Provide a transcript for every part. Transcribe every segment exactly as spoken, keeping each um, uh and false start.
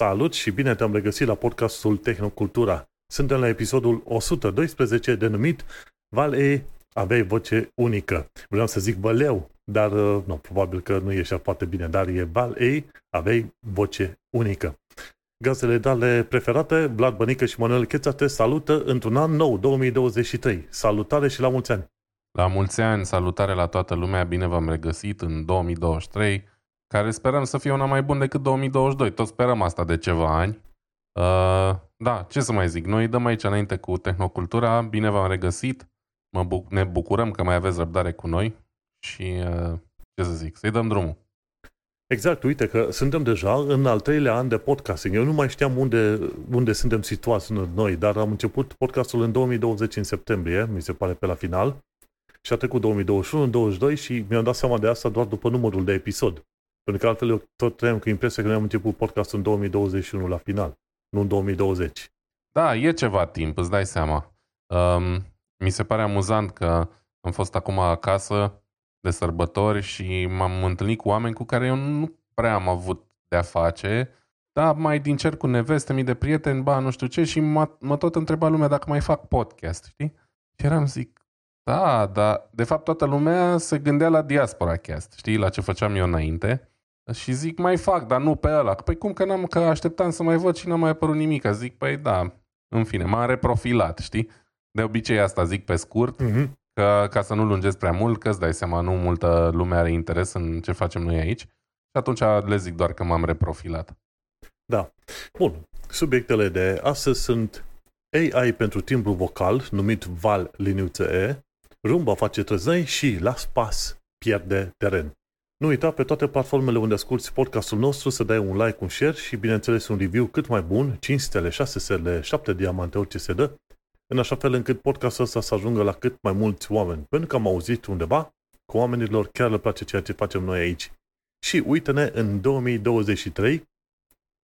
Salut și bine te-am regăsit la podcastul Tehnocultura. Suntem la episodul o sută doisprezece denumit Val-E, aveai voce unică. Vreau să zic Valeu, dar nu, probabil că nu ieșea foarte bine, dar e Val-E, aveai voce unică. Gazdele tale preferate, Vlad Bănică și Manuel Cheța, te salută într-un an nou, două mii douăzeci și trei. Salutare și la mulți ani! La mulți ani, salutare la toată lumea, bine v-am regăsit în două mii douăzeci și trei, care sperăm să fie una mai bună decât două mii douăzeci și doi. Tot sperăm asta de ceva ani. Uh, da, ce să mai zic, noi dăm aici înainte cu Tehnocultura, bine v-am regăsit, mă buc- ne bucurăm că mai aveți răbdare cu noi și uh, ce să zic, să-i dăm drumul. Exact, uite că suntem deja în al treilea an de podcasting. Eu nu mai știam unde, unde suntem situați noi, dar am început podcastul în două mii douăzeci, în septembrie, mi se pare pe la final, și a trecut două mii douăzeci și unu, douăzeci și doi și mi-am dat seama de asta doar după numărul de episod. Pentru că altfel eu tot trăiam cu impresia că noi am început podcastul în două mii douăzeci și unu la final, nu în două mii douăzeci. Da, e ceva timp, îți dai seama. Um, mi se pare amuzant că am fost acum acasă de sărbători și m-am întâlnit cu oameni cu care eu nu prea am avut de-a face, dar mai din cercul neveste, mii de prieteni, ba, nu știu ce, și mă, mă tot întreba lumea dacă mai fac podcast, știi? Și eram zic, da, dar de fapt toată lumea se gândea la Diaspora Cast, știi, la ce făceam eu înainte, și zic, mai fac, dar nu pe ăla, păi cum că n-am, că așteptam să mai văd și n-am mai apărut nimic, zic, păi da, în fine, m-am reprofilat, știi? De obicei asta zic pe scurt, mm-hmm. Că, ca să nu lungesc prea mult, că îți dai seama, nu multă lume are interes în ce facem noi aici. Și atunci le zic doar că m-am reprofilat. Da. Bun. Subiectele de astăzi sunt A I pentru timbru vocal, numit Val-E, Rumba face trăznăi și LastPass pierde teren. Nu uita, pe toate platformele unde asculti podcastul nostru, să dai un like, un share și, bineînțeles, un review cât mai bun, cinci stele, șase stele, șapte diamante, orice se dă, în așa fel încât podcastul ăsta să ajungă la cât mai mulți oameni. Pentru că am auzit undeva că oamenilor chiar le place ceea ce facem noi aici. Și uite-ne, în două mii douăzeci și trei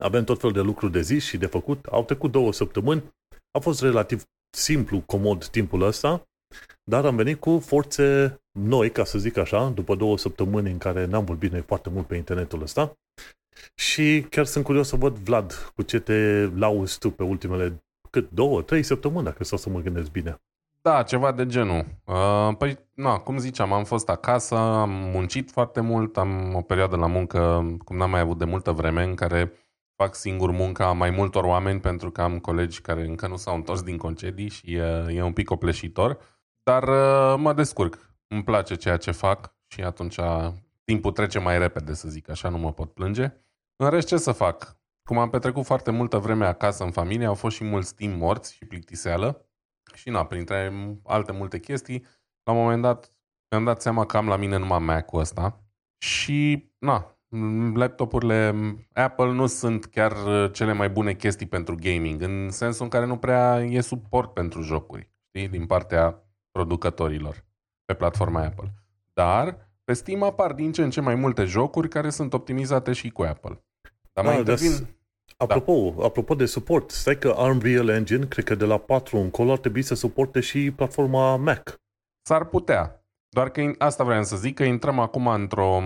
avem tot felul de lucruri de zi și de făcut. Au trecut două săptămâni. A fost relativ simplu, comod timpul ăsta, dar am venit cu forțe noi, ca să zic așa, după două săptămâni în care n-am vorbit noi foarte mult pe internetul ăsta. Și chiar sunt curios să văd, Vlad, cu ce te lauzi tu pe ultimele cât două, trei săptămâni, dacă stau să mă gândesc bine. Da, ceva de genul. Păi, na, cum ziceam, am fost acasă, am muncit foarte mult, am o perioadă la muncă, cum n-am mai avut de multă vreme, în care fac singur munca mai multor oameni, pentru că am colegi care încă nu s-au întors din concedii și e, e un pic opleșitor, dar mă descurc. Îmi place ceea ce fac și atunci timpul trece mai repede, să zic așa, nu mă pot plânge. În rest, ce să fac? Cum am petrecut foarte multă vreme acasă în familie, au fost și mulți timp morți și plictiseală și na, printre alte multe chestii, la un moment dat mi-am dat seama că am la mine numai Mac-ul ăsta și na, laptopurile Apple nu sunt chiar cele mai bune chestii pentru gaming, în sensul în care nu prea e suport pentru jocuri, știi, din partea producătorilor pe platforma Apple. Dar pe Steam apar din ce în ce mai multe jocuri care sunt optimizate și cu Apple. Dar mai da, intervin... apropo, da. apropo de suport, stai că Unreal Engine, cred că de la patru încolo ar trebui să suporte și platforma Mac. S-ar putea. Doar că asta vreau să zic, că intrăm acum într-o,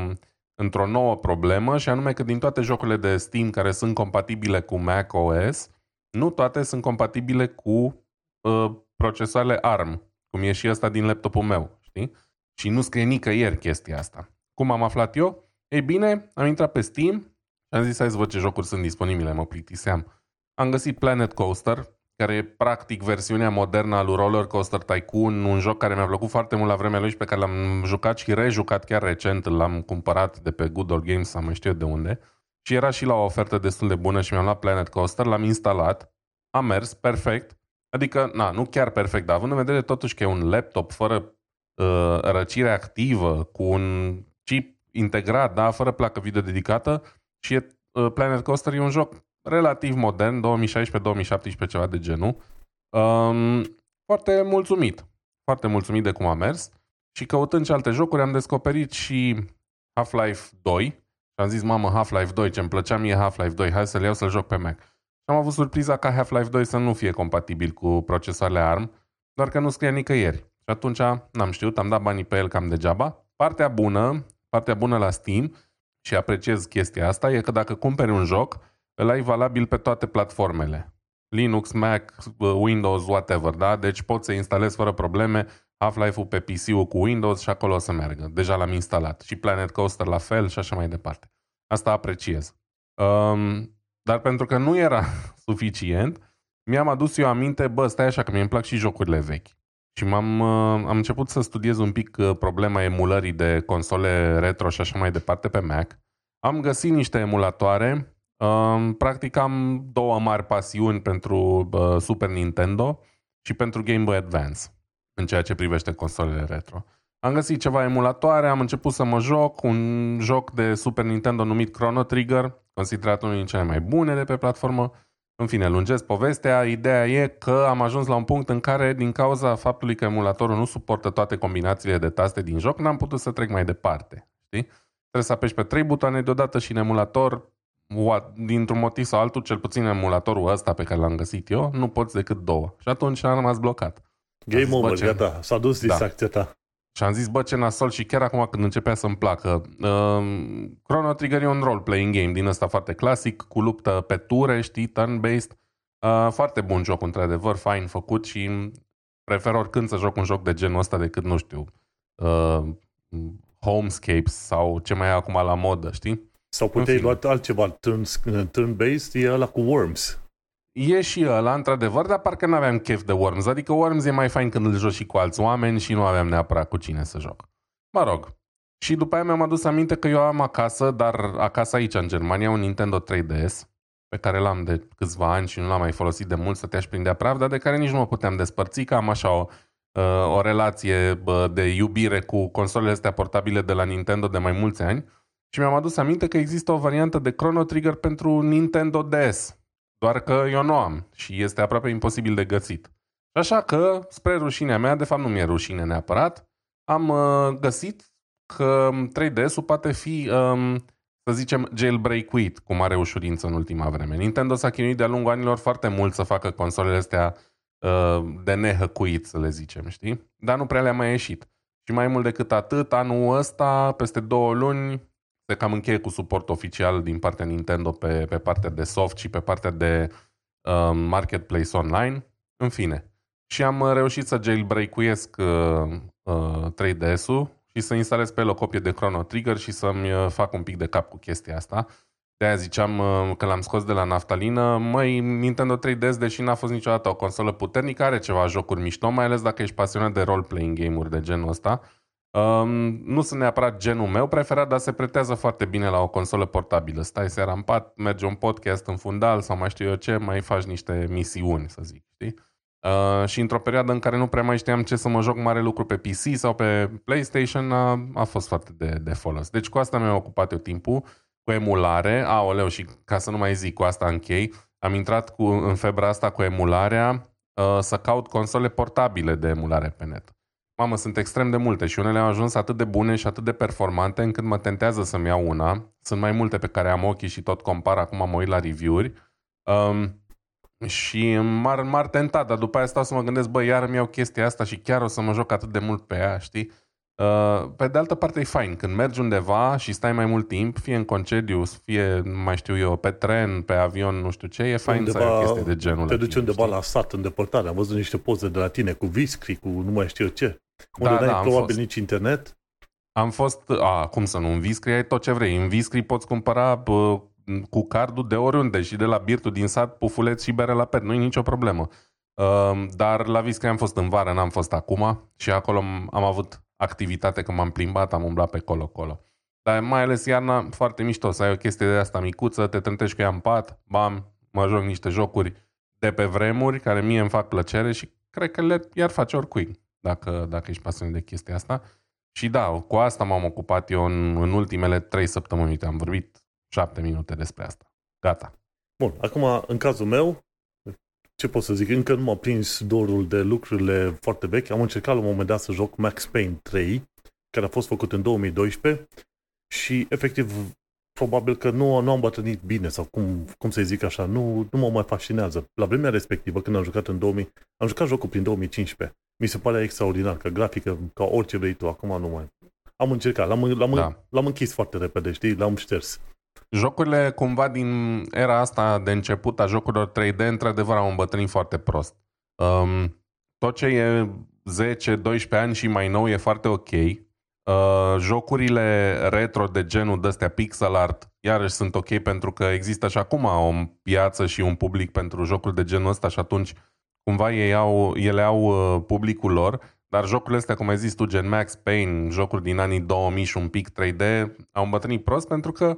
într-o nouă problemă și anume că din toate jocurile de Steam care sunt compatibile cu Mac O S, nu toate sunt compatibile cu uh, procesoarele A R M, cum e și ăsta din laptopul meu, știi? Și nu scrie nicăieri chestia asta. Cum am aflat eu? Ei bine, am intrat pe Steam. Am zis, hai să văd ce jocuri sunt disponibile, mă plictiseam. Am găsit Planet Coaster, care e practic versiunea modernă a lui Roller Coaster Tycoon, un joc care mi-a plăcut foarte mult la vremea lui și pe care l-am jucat și rejucat chiar recent, l-am cumpărat de pe Good Old Games, sau mai știu eu de unde, și era și la o ofertă destul de bună și mi-am luat Planet Coaster, l-am instalat, a mers perfect, adică, na, nu chiar perfect, dar având în vedere totuși că e un laptop fără uh, răcire activă, cu un chip integrat, da, fără placă video dedicată, și e, Planet Coaster e un joc relativ modern, două mii șaisprezece două mii șaptesprezece, ceva de genul. Um, foarte mulțumit. Foarte mulțumit de cum a mers. Și căutând și alte jocuri am descoperit și Half-Life doi. Și am zis, mamă, Half-Life doi, ce-mi plăcea mie Half-Life doi, hai să-l iau să-l joc pe Mac. Și am avut surpriza ca Half-Life doi să nu fie compatibil cu procesoarele A R M, doar că nu scrie nicăieri. Și atunci n-am știut, am dat banii pe el cam degeaba. Partea bună, partea bună la Steam, și apreciez chestia asta, e că dacă cumperi un joc, ăla e valabil pe toate platformele. Linux, Mac, Windows, whatever, da? Deci poți să instalezi fără probleme Half-Life-ul pe P C-ul cu Windows și acolo o să meargă. Deja l-am instalat. Și Planet Coaster la fel și așa mai departe. Asta apreciez. Um, dar pentru că nu era suficient, mi-am adus eu aminte, bă, stai așa că mi-mi plac și jocurile vechi. Și m-am, am început să studiez un pic problema emulării de console retro și așa mai departe pe Mac. Am găsit niște emulatoare. Practic am două mari pasiuni pentru Super Nintendo și pentru Game Boy Advance în ceea ce privește consolele retro. Am găsit ceva emulatoare, am început să mă joc un joc de Super Nintendo numit Chrono Trigger, considerat unul din cele mai bune de pe platformă. În fine, lungesc povestea. Ideea e că am ajuns la un punct în care, din cauza faptului că emulatorul nu suportă toate combinațiile de taste din joc, n-am putut să trec mai departe. Știi? Trebuie să apeși pe trei butoane deodată și în emulator, dintr-un motiv sau altul, cel puțin emulatorul ăsta pe care l-am găsit eu, nu poți decât două. Și atunci am rămas blocat. Game over, ce... gata. S-a dus distracția ta. Da. Și am zis, bă, ce nasol, și chiar acum când începea să-mi placă. Uh, Chrono Trigger e un role-playing game din ăsta foarte clasic, cu luptă pe ture, știi, turn-based. Uh, foarte bun joc, într-adevăr, fain făcut și prefer oricând să joc un joc de genul ăsta decât, nu știu, uh, Homescapes sau ce mai e acum la modă, știi? Sau puteai lua altceva, turn-based, e ăla cu Worms. E și ăla, într-adevăr, dar parcă n-aveam chef de Worms. Adică Worms e mai fain când îl joci și cu alți oameni și nu aveam neapărat cu cine să joc. Mă rog. Și după aia mi-am adus aminte că eu am acasă, dar acasă aici, în Germania, un Nintendo trei D S, pe care l-am de câțiva ani și nu l-am mai folosit de mult să te-aș prindea praf, dar de care nici nu mă puteam despărți, că am așa o, o relație de iubire cu consolele astea portabile de la Nintendo de mai mulți ani. Și mi-am adus aminte că există o variantă de Chrono Trigger pentru Nintendo D S. Doar că eu nu am și este aproape imposibil de găsit. Așa că, spre rușinea mea, de fapt nu mi-e rușine neapărat, am uh, găsit că trei D S-ul poate fi, um, să zicem, jailbreakuit cu mare ușurință în ultima vreme. Nintendo s-a chinuit de-a lungul anilor foarte mult să facă consolele astea uh, de nehăcuit, să le zicem, știi? Dar nu prea le-a mai ieșit. Și mai mult decât atât, anul ăsta, peste două luni, se cam încheie cu suport oficial din partea Nintendo pe, pe partea de soft și pe partea de uh, marketplace online. În fine. Și am reușit să jailbreak-uiesc uh, uh, trei D S-ul și să instalez pe el o copie de Chrono Trigger și să-mi fac un pic de cap cu chestia asta. De-aia ziceam uh, că l-am scos de la naftalină. Măi, Nintendo trei D S, deși n-a fost niciodată o consolă puternică, are ceva jocuri mișto, mai ales dacă ești pasionat de role-playing game-uri de genul ăsta. Um, nu sunt neapărat genul meu preferat, dar se pretează foarte bine la o consolă portabilă. Stai seara în pat, mergi un podcast în fundal sau mai știu eu ce, mai faci niște misiuni, să zic, știi? Uh, și într-o perioadă în care nu prea mai știam ce să mă joc mare lucru pe P C sau pe PlayStation, a, a fost foarte de, de folos. Deci cu asta mi-am ocupat eu timpul, cu emulare, aoleu, și ca să nu mai zic, cu asta închei, am intrat cu, în febra asta cu emularea, uh, să caut console portabile de emulare pe net. Mamă, sunt extrem de multe și unele au ajuns atât de bune și atât de performante încât mă tentează să-mi iau una. Sunt mai multe pe care am ochii și tot compar, acum mă uit la review-uri. Um, și m-ar, m-ar tenta, dar după aia stau să mă gândesc, bă, iar îmi iau chestia asta și chiar o să mă joc atât de mult pe ea, știi? Uh, pe de altă parte e fain, când mergi undeva și stai mai mult timp, fie în concediu, fie, mai știu eu, pe tren, pe avion, nu știu ce, e fain undeva, să ai o chestie de genul ăla. Te duci undeva, știi? La sat, îndepărtare, am văzut niște poze de la tine cu viscri, cu nu mai știu eu ce. Unde da, n-ai da, probabil nici internet. Am fost, a, cum să nu, în Viscri ai tot ce vrei. În Viscri poți cumpăra bă, cu cardul de oriunde și de la birtul din sat, pufuleți și bere la pet, nu e nicio problemă. uh, Dar la Viscri am fost în vară, n-am fost acum. Și acolo am avut activitate, că m-am plimbat, am umblat pe colo-colo. Dar mai ales iarna, foarte mișto să ai o chestie de asta micuță, te trântești cu ea în pat, bam, mă joc niște jocuri de pe vremuri, care mie îmi fac plăcere și cred că le i-ar face oricui. Dacă, dacă ești pasionat de chestia asta. Și da, cu asta m-am ocupat eu în, în ultimele trei săptămâni. Uite, am vorbit șapte minute despre asta. Gata. Bun, acum în cazul meu, ce pot să zic? Încă nu m-a prins dorul de lucrurile foarte vechi. Am încercat la un moment dat să joc Max Payne trei, care a fost făcut în două mii doisprezece și efectiv probabil că nu, nu am bătrânit bine sau cum, cum să-i zic așa, nu, nu mă mai fascinează. La vremea respectivă, când am jucat în două mii, am jucat jocul prin două mii cincisprezece. Mi se pare extraordinar, ca grafică, ca orice vrei tu, acum nu mai. Am încercat, l-am, l-am, da. l-am închis foarte repede, știi, l-am șters. Jocurile cumva din era asta de început a jocurilor trei D într-adevăr au îmbătrânit foarte prost. Um, tot ce e zece doisprezece ani și mai nou e foarte ok. Uh, jocurile retro de genul de-astea pixel art iarăși sunt ok pentru că există și acum o piață și un public pentru jocuri de genul ăsta și atunci cumva ei au, ele au uh, publicul lor, dar jocurile astea, cum ai zis tu, gen Max Payne, jocuri din anii două mii și un pic trei D, au îmbătrânit prost pentru că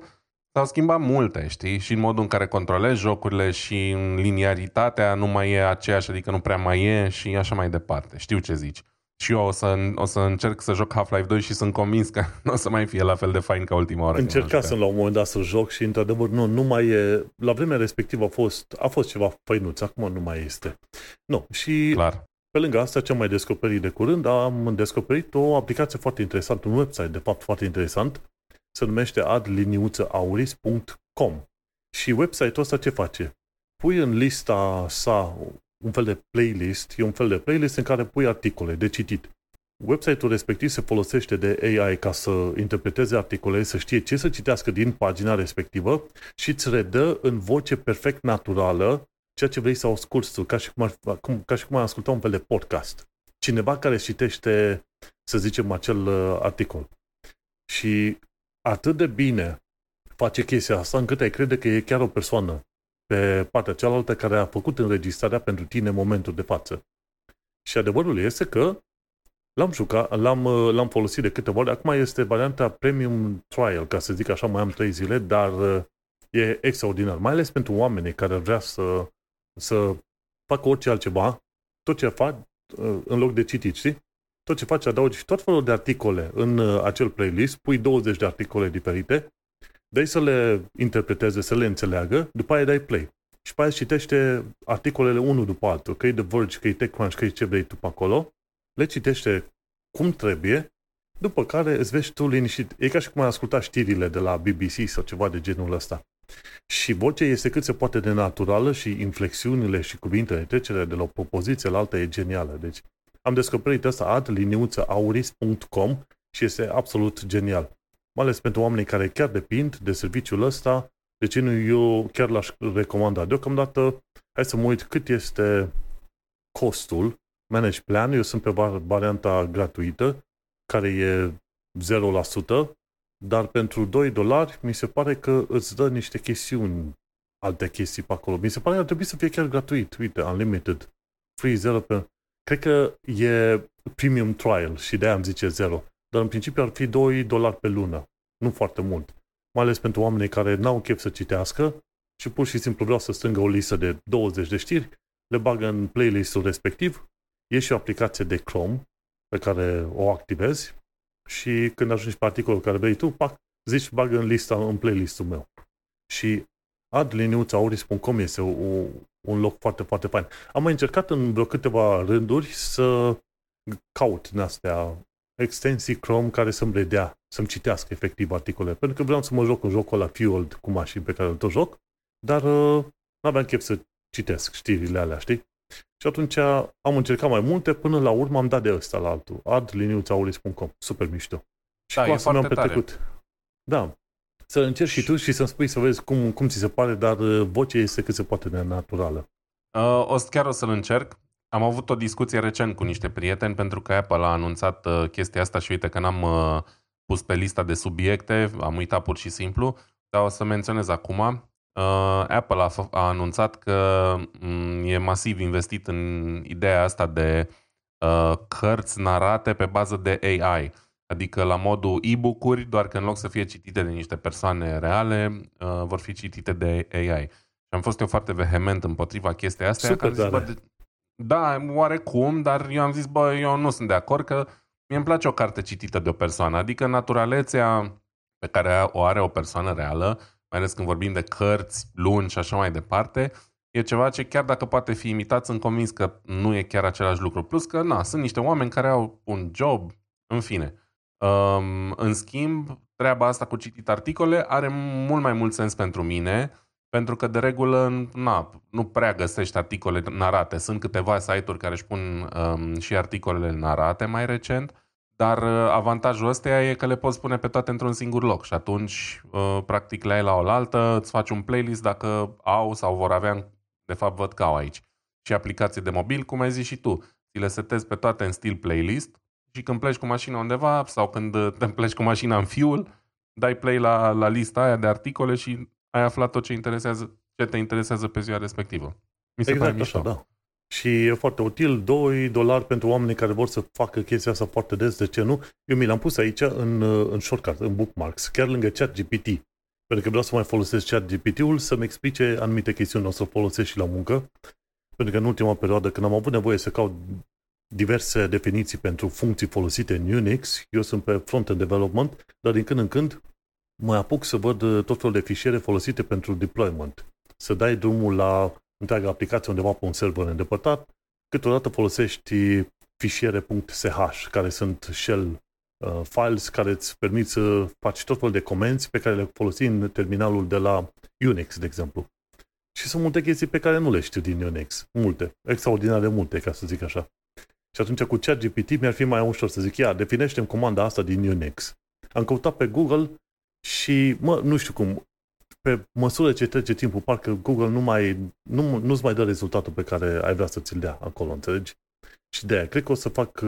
s-au schimbat multe, știi? Și în modul în care controlezi jocurile și în liniaritatea nu mai e aceeași, adică nu prea mai e și așa mai departe. Știu ce zici. Și eu o să, o să încerc să joc Half-Life doi și sunt convins că nu o să mai fie la fel de fain ca ultima oră. Încercasem la un moment dat să joc și într-adevăr nu, nu mai e, la vremea respectivă a fost, a fost ceva făinuț, acum nu mai este. Nu, și clar. Pe lângă asta ce am mai descoperit de curând, am descoperit o aplicație foarte interesantă, un website de fapt foarte interesant, se numește ad liniuță auris punct com și website-ul ăsta ce face? Pui în lista sa un fel de playlist, e un fel de playlist în care pui articole de citit. Website-ul respectiv se folosește de A I ca să interpreteze articole, să știe ce să citească din pagina respectivă și îți redă în voce perfect naturală ceea ce vrei să asculti, ca și cum ar, cum, ca și cum ai asculta un fel de podcast. Cineva care citește, să zicem, acel articol. Și atât de bine face chestia asta încât ai crede că e chiar o persoană pe partea cealaltă care a făcut înregistrarea pentru tine în momentul de față. Și adevărul este că l-am jucat, l-am, l-am folosit de câteva ori. Acum este varianta premium trial, ca să zic așa, mai am trei zile, dar e extraordinar. Mai ales pentru oamenii care vrea să, să facă orice altceva, tot ce fac în loc de citit, știi? Tot ce faci, adaugi tot felul de articole în acel playlist, pui douăzeci de articole diferite, dai să le interpreteze, să le înțeleagă, după aia dai play. Și după aia citește articolele unul după altul, că e The Verge, că e TechCrunch, că e ce vrei tu pe acolo, le citește cum trebuie, după care îți vezi tu liniștit. E ca și cum ai asculta știrile de la B B C sau ceva de genul ăsta. Și vocea este cât se poate de naturală și inflexiunile și cuvintele, trecerea de la o propoziție la alta e genială. Deci am descoperit asta, ad liniuță auris punct com și este absolut genial. Mai ales pentru oamenii care chiar depind de serviciul ăsta, deci nu, eu chiar l-aș recomanda. Deocamdată, hai să mă uit cât este costul, manage plan, eu sunt pe varianta gratuită, care e zero la sută, dar pentru doi dolari mi se pare că îți dă niște chestiuni, alte chestii pe acolo. Mi se pare că ar trebui să fie chiar gratuit, uite, unlimited, free, zero pe... Cred că e premium trial și de-aia îmi zice zero. Dar în principiu ar fi doi dolari pe lună. Nu foarte mult. Mai ales pentru oamenii care n-au chef să citească și pur și simplu vreau să strângă o listă de douăzeci de știri, le bagă în playlist-ul respectiv, e și o aplicație de Chrome pe care o activezi și când ajungi pe articolul care vrei tu, pac, zici, bagă în lista, în playlist-ul meu. Și ad liniuță auris punct com este o... un loc foarte, foarte fain. Am mai încercat în vreo câteva rânduri să caut din astea extensii Chrome care să-mi redea, să-mi citească efectiv articole, pentru că vreau să mă joc un joc ăla Fueled cu mașini pe care îl tot joc, dar uh, n-aveam chef să citesc știrile alea, știi? Și atunci am încercat mai multe, până la urmă am dat de ăsta la altul. ad liniuță auris punct com. Super mișto. Și da, cu asta mi-am petrecut. Tare. Da. Să încerci și tu și să-mi spui să vezi cum, cum ți se pare, dar vocea este cât se poate de naturală. Uh, o, chiar o să-l încerc. Am avut o discuție recent cu niște prieteni pentru că Apple a anunțat uh, chestia asta și uite că n-am uh, pus pe lista de subiecte, am uitat pur și simplu, dar o să menționez acum. Uh, Apple a, f- a anunțat că um, e masiv investit în ideea asta de uh, cărți narate pe bază de A I. Adică la modul e-book-uri, doar că în loc să fie citite de niște persoane reale, uh, vor fi citite de A I. Și am fost eu foarte vehement împotriva chestia astea. Super tare. Zis, bă, de... Da, oarecum, dar eu am zis, bă, eu nu sunt de acord, că mie îmi place o carte citită de o persoană. Adică naturalețea pe care o are o persoană reală, mai ales când vorbim de cărți lungi și așa mai departe, e ceva ce chiar dacă poate fi imitat, sunt convins că nu e chiar același lucru. Plus că, na, sunt niște oameni care au un job, în fine... Um, în schimb, treaba asta cu citit articole are mult mai mult sens pentru mine, pentru că de regulă na, nu prea găsești articole narate. Sunt câteva site-uri care își pun um, și articolele narate mai recent, Dar avantajul ăsta e că le poți pune pe toate într-un singur loc și atunci practic le ai la oaltă, îți faci un playlist dacă au sau vor avea, de fapt văd că au aici. Și aplicații de mobil, cum ai zis și tu, ți le setezi pe toate în stil playlist și când pleci cu mașina undeva sau când te pleci cu mașina în fiul, dai play la, la lista aia de articole și ai aflat tot ce interesează, ce te interesează pe ziua respectivă. Mi se exact pare mișto. Da. Și e foarte util, doi dolari pentru oamenii care vor să facă chestia asta foarte des, de ce nu? Eu mi l-am pus aici în, în shortcut, în bookmarks, chiar lângă ChatGPT, pentru că vreau să mai folosesc ChatGPT-ul să-mi explice anumite chestiuni, o să folosesc și la muncă, pentru că în ultima perioadă, când am avut nevoie să caut diverse definiții pentru funcții folosite în Unix, eu sunt pe front-end development, dar din când în când mă apuc să văd tot felul de fișiere folosite pentru deployment, să dai drumul la întreaga aplicație undeva pe un server îndepărtat, câteodată folosești fișiere .ch, care sunt shell uh, files care îți permit să faci tot felul de comenzi pe care le folosi în terminalul de la Unix, de exemplu. Și sunt multe chestii pe care nu le știu din Unix. Multe. Extraordinar de multe, ca să zic așa. Și atunci cu ChatGPT mi-ar fi mai ușor să zic, ia, definește-mi comanda asta din Unix. Am căutat pe Google și, mă, nu știu cum, pe măsură ce trece timpul, parcă Google nu mai, nu, nu-ți mai dă rezultatul pe care ai vrea să ți-l dea acolo, înțelegi? Și de aia, cred că o să fac,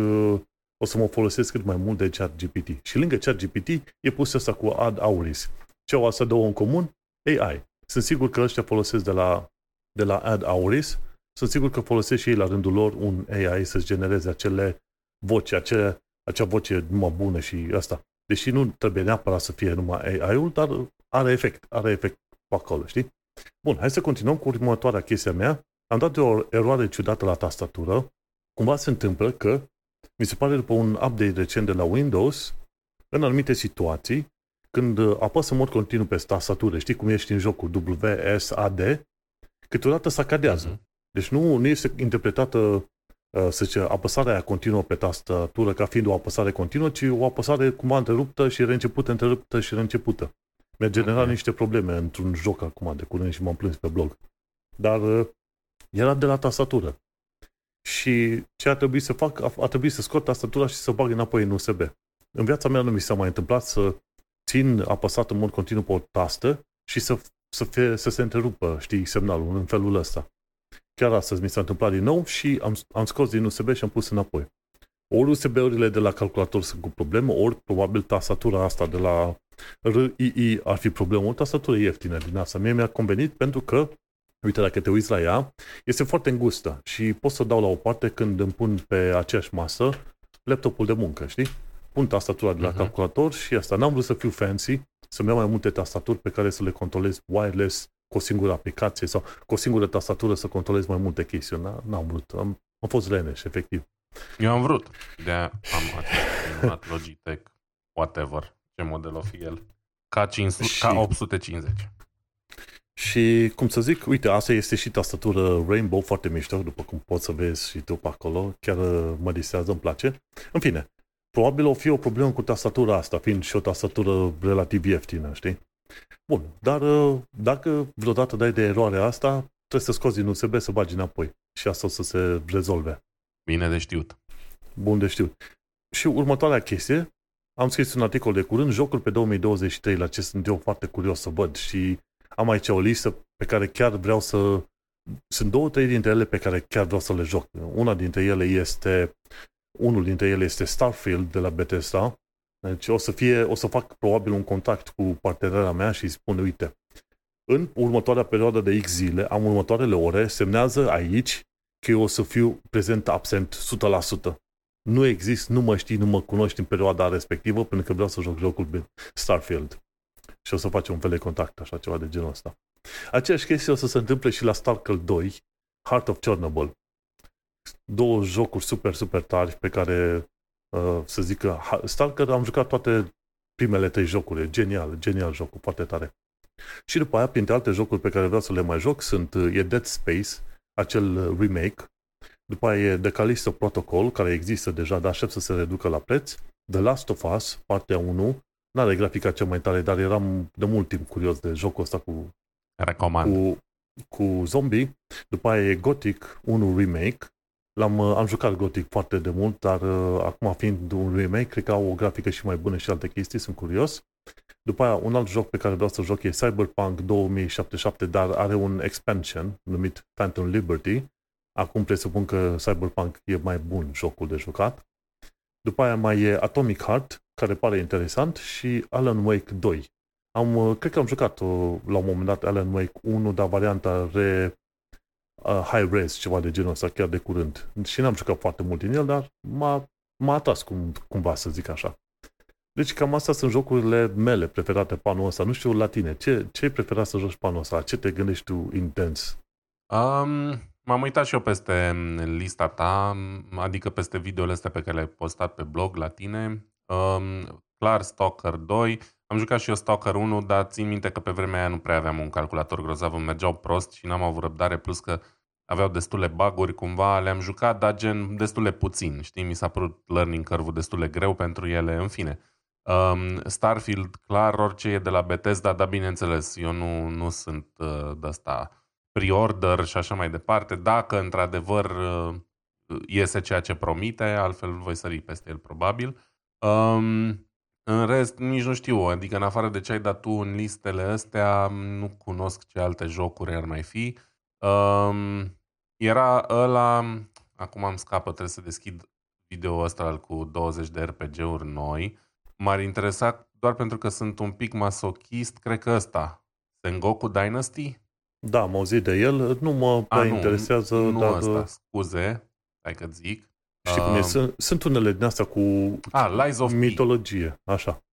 o să mă folosesc cât mai mult de ChatGPT. Și lângă ChatGPT e pus asta cu Ad Auris. Ce au asta două în comun? A I. Sunt sigur că ăștia folosesc de la, de la Ad Auris, sunt sigur că folosesc și ei la rândul lor un A I să-și genereze acele voci, acele, acea voce numai bună și asta. Deși nu trebuie neapărat să fie numai A I-ul, dar are efect, are efect pe acolo, știi? Bun, hai să continuăm cu următoarea chestia mea. Am dat o eroare ciudată la tastatură. Cumva se întâmplă că, mi se pare după un update recent de la Windows, în anumite situații, când apăs în mod continuu pe tastatură, știi cum ești în jocul W S A D, câteodată sacadează. Uh-huh. Deci nu, nu este interpretată, să zice, apăsarea aia continuă pe tastatură ca fiind o apăsare continuă, ci o apăsare cumva întreruptă și reîncepută, întreruptă și reîncepută. Mi-a generat niște probleme într-un joc acum de curând și m-am plâns pe blog. Dar uh, era de la tastatură. Și ce a trebuit să fac? A, a trebuit să scot tastatura și să o bag înapoi în U S B. În viața mea nu mi s-a mai întâmplat să țin apăsat în mod continuu pe o tastă și să, să, fie, să se întrerupă, știi, semnalul în felul ăsta. Chiar astăzi mi s-a întâmplat din nou și am, am scos din U S B și am pus înapoi. Ori U S B-urile de la calculator sunt cu problemă, ori probabil tastatura asta de la R I I ar fi problemă. O tastatură ieftină din asta. Mie mi-a convenit pentru că, uite, dacă te uiți la ea, este foarte îngustă și pot să dau la o parte când îmi pun pe aceeași masă laptopul de muncă, știi? Pun tastatura de la uh-huh. calculator și asta. N-am vrut să fiu fancy, să-mi iau mai multe tastaturi pe care să le controlez wireless cu o singură aplicație sau cu o singură tastatură să controlez mai multe chestiuni. N-am vrut. Am, am fost leneș, efectiv. Eu am vrut. De-aia am luat Logitech, whatever, ce model o fi el, K cinci sute, K opt sute cincizeci. Și, cum să zic, uite, asta este și tastatură Rainbow, foarte mișto, după cum poți să vezi și tu pe acolo, chiar mă distrează, îmi place. În fine, probabil o fi o problemă cu tastatura asta, fiind și o tastatură relativ ieftină, știi? Bun, dar dacă vreodată dai de eroare asta, trebuie să scoți din U S B să bagi înapoi și asta o să se rezolve. Bine de știut. Bun de știut. Și următoarea chestie, am scris un articol de curând, jocuri pe două mii douăzeci și trei, la ce sunt eu foarte curios să văd și am aici o listă pe care chiar vreau să... Sunt două, trei dintre ele pe care chiar vreau să le joc. Una dintre ele este... Unul dintre ele este Starfield de la Bethesda. Deci o să fie... O să fac probabil un contact cu partenera mea și îi spun, uite, în următoarea perioadă de X zile, am următoarele ore, semnează aici că eu o să fiu prezent absent o sută la sută. Nu există, nu mă știi, nu mă cunoști în perioada respectivă, pentru că vreau să joc jocul pe Starfield. Și o să facem un fel de contact, așa, ceva de genul ăsta. Aceeași chestie o să se întâmple și la S T A L K E R doi, Heart of Chernobyl. Două jocuri super, super tari pe care, să zic că S T A L K E R am jucat toate primele trei jocuri. Genial, genial jocul, foarte tare. Și după aia, printre alte jocuri pe care vreau să le mai joc, sunt e Dead Space, acel remake, după aia e The Callisto Protocol, care există deja, dar aștept să se reducă la preț, The Last of Us, partea unu, n-are grafica cea mai tare, dar eram de mult timp curios de jocul ăsta cu, Recomand. cu, cu zombie, după aia e Gothic unu Remake, L-am, am jucat Gothic foarte de mult, dar uh, acum fiind un remake, cred că au o grafică și mai bună și alte chestii, sunt curios. După aia, un alt joc pe care vreau să joc e Cyberpunk două mii șaptezeci și șapte, dar are un expansion numit Phantom Liberty. Acum presupun că Cyberpunk e mai bun jocul de jucat. După aia mai e Atomic Heart, care pare interesant, și Alan Wake doi. Am, cred că am jucat la un moment dat Alan Wake unu, dar varianta re... Uh, high res, ceva de genul ăsta, chiar de curând. Și n-am jucat foarte mult din el, dar m-a, m-a atras, cum, cumva, să zic așa. Deci cam astea sunt jocurile mele preferate panul ăsta. Nu știu la tine, ce ai preferat să joci panul ăsta? Ce te gândești tu intens? Um, m-am uitat și eu peste lista ta, adică peste videole astea pe care le-ai postat pe blog la tine. Um, clar, S T A L K E R doi. Am jucat și eu S T A L K E R unu, dar țin minte că pe vremea aia nu prea aveam un calculator grozav, îmi mergeau prost și n-am avut răbdare, plus că aveau destule bug-uri cumva, le-am jucat, dar gen destule puțin, știi? Mi s-a părut learning curve-ul destule greu pentru ele, în fine. Um, Starfield, clar, orice e de la Bethesda, dar bineînțeles, eu nu, nu sunt uh, de asta pre-order și așa mai departe, dacă într-adevăr uh, iese ceea ce promite, altfel voi sări peste el probabil. Um, În rest, nici nu știu, adică în afară de ce ai dat tu în listele astea, nu cunosc ce alte jocuri ar mai fi. Um, era ăla, acum îmi scapă, trebuie să deschid video-ul ăsta cu douăzeci de R P G-uri noi. M-ar interesa, doar pentru că sunt un pic masochist, cred că ăsta, Sengoku Dynasty? Da, m-au zis de el, nu mă prea A, nu, interesează. Nu dar... ăsta, scuze, hai că zic. Știi cum e? Sunt, sunt unele din astea cu A, Lies of mitologie. Așa.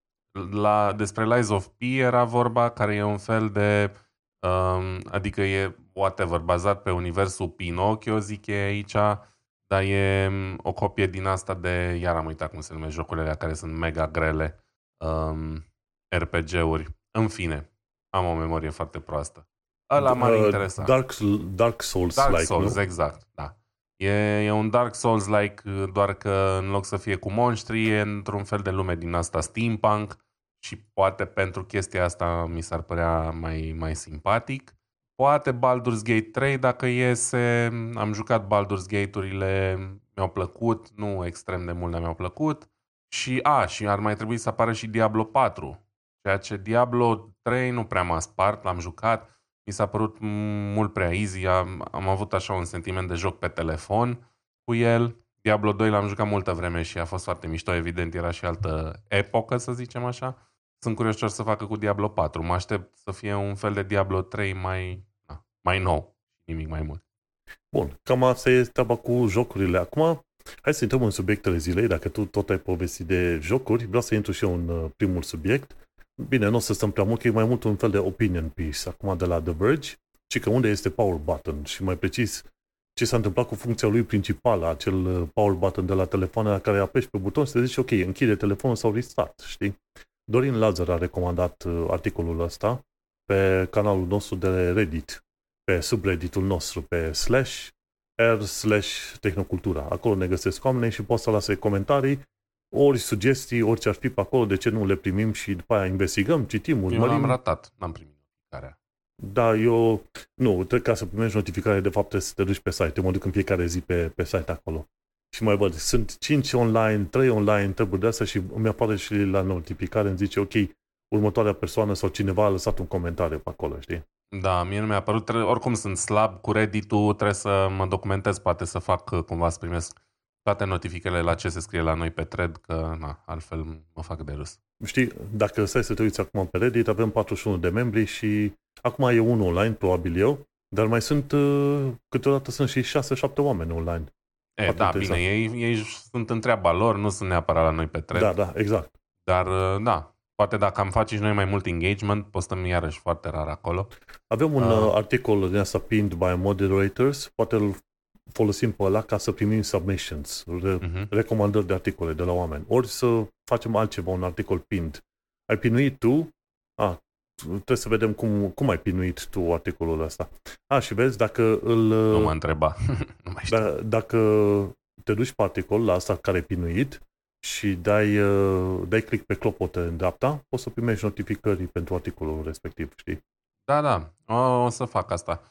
La, despre Lies of P era vorba, care e un fel de... Um, adică e whatever, bazat pe universul Pinocchio, zic e aici, dar e o copie din asta de... Iar am uitat cum se numește jocurile alea care sunt mega grele, um, R P G-uri. În fine, am o memorie foarte proastă. Ăla m-ar interesa. Dark, Dark Souls-like. Dark Souls, nu? Exact, da. E, e un Dark Souls-like, doar că în loc să fie cu monștri, e într-un fel de lume din asta steampunk și poate pentru chestia asta mi s-ar părea mai, mai simpatic. Poate Baldur's Gate trei, dacă iese. Am jucat Baldur's Gate-urile, mi-au plăcut, nu extrem de mult, dar mi-au plăcut. Și, a, și ar mai trebui să apară și Diablo patru, ceea ce Diablo trei nu prea m-a spart, l-am jucat. Mi s-a părut mult prea easy, am, am avut așa un sentiment de joc pe telefon cu el. Diablo doi l-am jucat multă vreme și a fost foarte mișto, evident, era și altă epocă, să zicem așa. Sunt curios ce o să facă cu Diablo patru, mă aștept să fie un fel de Diablo trei mai, mai nou, nimic mai mult. Bun, cam asta e treaba cu jocurile. Acum, hai să intrăm în subiectele zilei, dacă tu tot ai povestit de jocuri, vreau să intru și eu în primul subiect. Bine, nu o să stăm prea mult, că e mai mult un fel de opinion piece acum de la The Verge, ci că unde este power button și mai precis ce s-a întâmplat cu funcția lui principală, acel power button de la telefon la care apeși pe buton și te zici, ok, închide telefonul sau restart, știi? Dorin Lazar a recomandat articolul ăsta pe canalul nostru de Reddit, pe subredditul nostru, pe slash r slash Tehnocultura. Acolo ne găsesc oamenii și poți să lase comentarii ori sugestii, orice ar fi pe acolo, de ce nu le primim și după aia investigăm, citim, urmărim. Eu l-am ratat, n-am primit notificarea. Da, eu... Nu, trebuie ca să primești notificare, de fapt trebuie să te duci pe site. Eu mă duc în fiecare zi pe, pe site acolo. Și mai văd, sunt cinci online, trei online, treburi de astea și îmi apare și la notificare, îmi zice, ok, următoarea persoană sau cineva a lăsat un comentariu pe acolo, știi? Da, mie nu mi-a apărut. Oricum sunt slab cu Reddit-ul, trebuie să mă documentez, poate să fac cumva să primesc toate notificările la ce se scrie la noi pe thread, că na, altfel mă fac de râs. Știi, dacă stai să te uiți acum pe Reddit, avem patruzeci și unu de membri și acum e unul online, probabil eu, dar mai sunt, câteodată sunt și șase șapte oameni online. E, da, bine, ei, ei sunt în treaba lor, nu sunt neapărat la noi pe thread. Da, da, exact. Dar, da, poate dacă am face și noi mai mult engagement, postăm iarăși foarte rar acolo. Avem un uh. articol din asta, pinned by moderators, poate îl folosim pe ăla ca să primim submissions, re- uh-huh. recomandări de articole de la oameni. Ori să facem altceva, un articol pinned. Ai pinuit tu? A, trebuie să vedem cum, cum ai pinuit tu articolul ăsta. A, și vezi, dacă îl... Nu mă întreba. Nu mai știu. D- dacă te duci pe articol la asta care e pinuit și dai, dai click pe clopote în dreapta, poți să primești notificări pentru articolul respectiv, știi? Da, da, o, o să fac asta.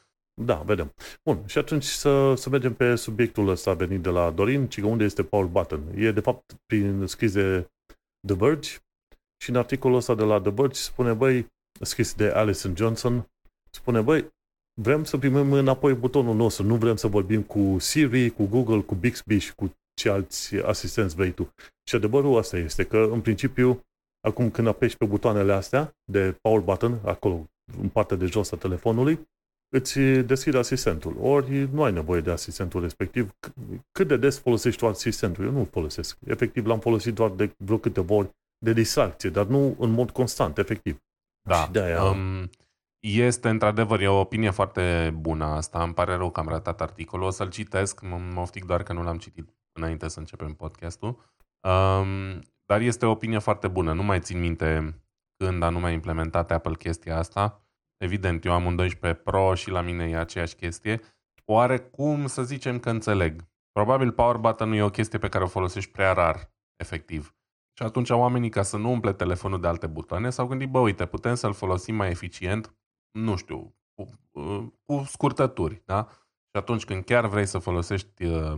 Da, vedem. Bun, și atunci să, să mergem pe subiectul ăsta venit de la Dorin, ci că unde este Power Button. E, de fapt, prin scris de The Verge și în articolul ăsta de la The Verge spune, băi, scris de Alison Johnson, spune, băi, vrem să primim înapoi butonul nostru, nu vrem să vorbim cu Siri, cu Google, cu Bixby și cu ce alți asistenți vrei tu. Și adevărul asta este că, în principiu, acum când apeși pe butoanele astea de Power Button, acolo, în partea de jos a telefonului, îți deschide asistentul. Ori nu ai nevoie de asistentul respectiv. Cât de des folosești tu asistentul? Eu nu-l folosesc. Efectiv, l-am folosit doar de vreo câteva ori de distracție, dar nu în mod constant, efectiv. Da. De-aia... Um, este, într-adevăr, e o opinie foarte bună asta. Îmi pare rău că am ratat articolul. O să-l citesc. Mă oftic doar că nu l-am citit înainte să începem podcastul. Um, dar este o opinie foarte bună. Nu mai țin minte când anume a implementat Apple chestia asta. Evident, eu am un doisprezece Pro și la mine e aceeași chestie. Oarecum să zicem că înțeleg. Probabil Power Button-ul e o chestie pe care o folosești prea rar, efectiv. Și atunci oamenii, ca să nu umple telefonul de alte butoane, s-au gândit, bă, uite, putem să-l folosim mai eficient, nu știu, cu, cu scurtături, da? Și atunci când chiar vrei să folosești, uh,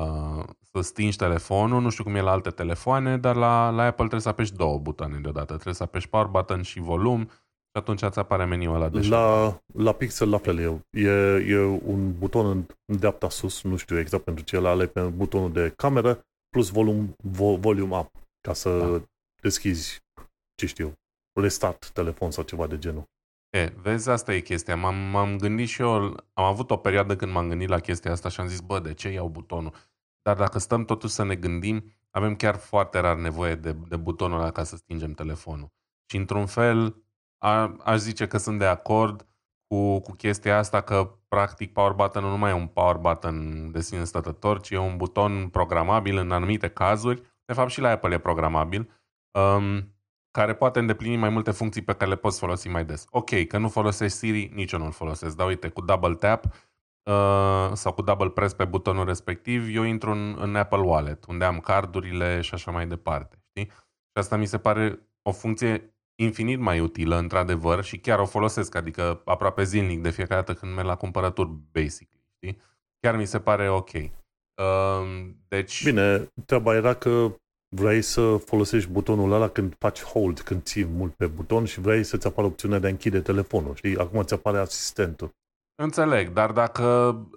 uh, să stingi telefonul, nu știu cum e la alte telefoane, dar la, la Apple trebuie să apeși două butoane deodată. Trebuie să apeși Power Button și volum. Și atunci îți apare meniul ăla de la, la Pixel, la fel e, e, e un buton în dreapta sus, nu știu exact pentru ce, ăla e pe butonul de cameră, plus volum, vo, volume up, ca să da. deschizi, ce știu, restart telefon sau ceva de genul. E, vezi, asta e chestia. M-am, m-am gândit și eu, am avut o perioadă când m-am gândit la chestia asta și am zis, bă, de ce iau butonul? Dar dacă stăm totuși să ne gândim, avem chiar foarte rar nevoie de, de butonul ăla ca să stingem telefonul. Și într-un fel... A, aș zice că sunt de acord cu, cu chestia asta că practic Power Button-ul nu mai e un Power Button de sine stătător, ci e un buton programabil în anumite cazuri, de fapt și la Apple e programabil, um, care poate îndeplini mai multe funcții pe care le poți folosi mai des. Ok, că nu folosești Siri, nici eu nu-l folosesc, dar uite, cu double tap uh, sau cu double press pe butonul respectiv, eu intru în, în Apple Wallet, unde am cardurile și așa mai departe. Știi? Și asta mi se pare o funcție infinit mai utilă, într-adevăr, și chiar o folosesc, adică aproape zilnic de fiecare dată când merg la cumpărături, basically, știi? Chiar mi se pare ok. Uh, deci... Bine, treaba era că vrei să folosești butonul ăla când faci hold, când ții mult pe buton și vrei să-ți apară opțiunea de a închide telefonul, știi? Acum îți apare asistentul. Înțeleg, dar dacă...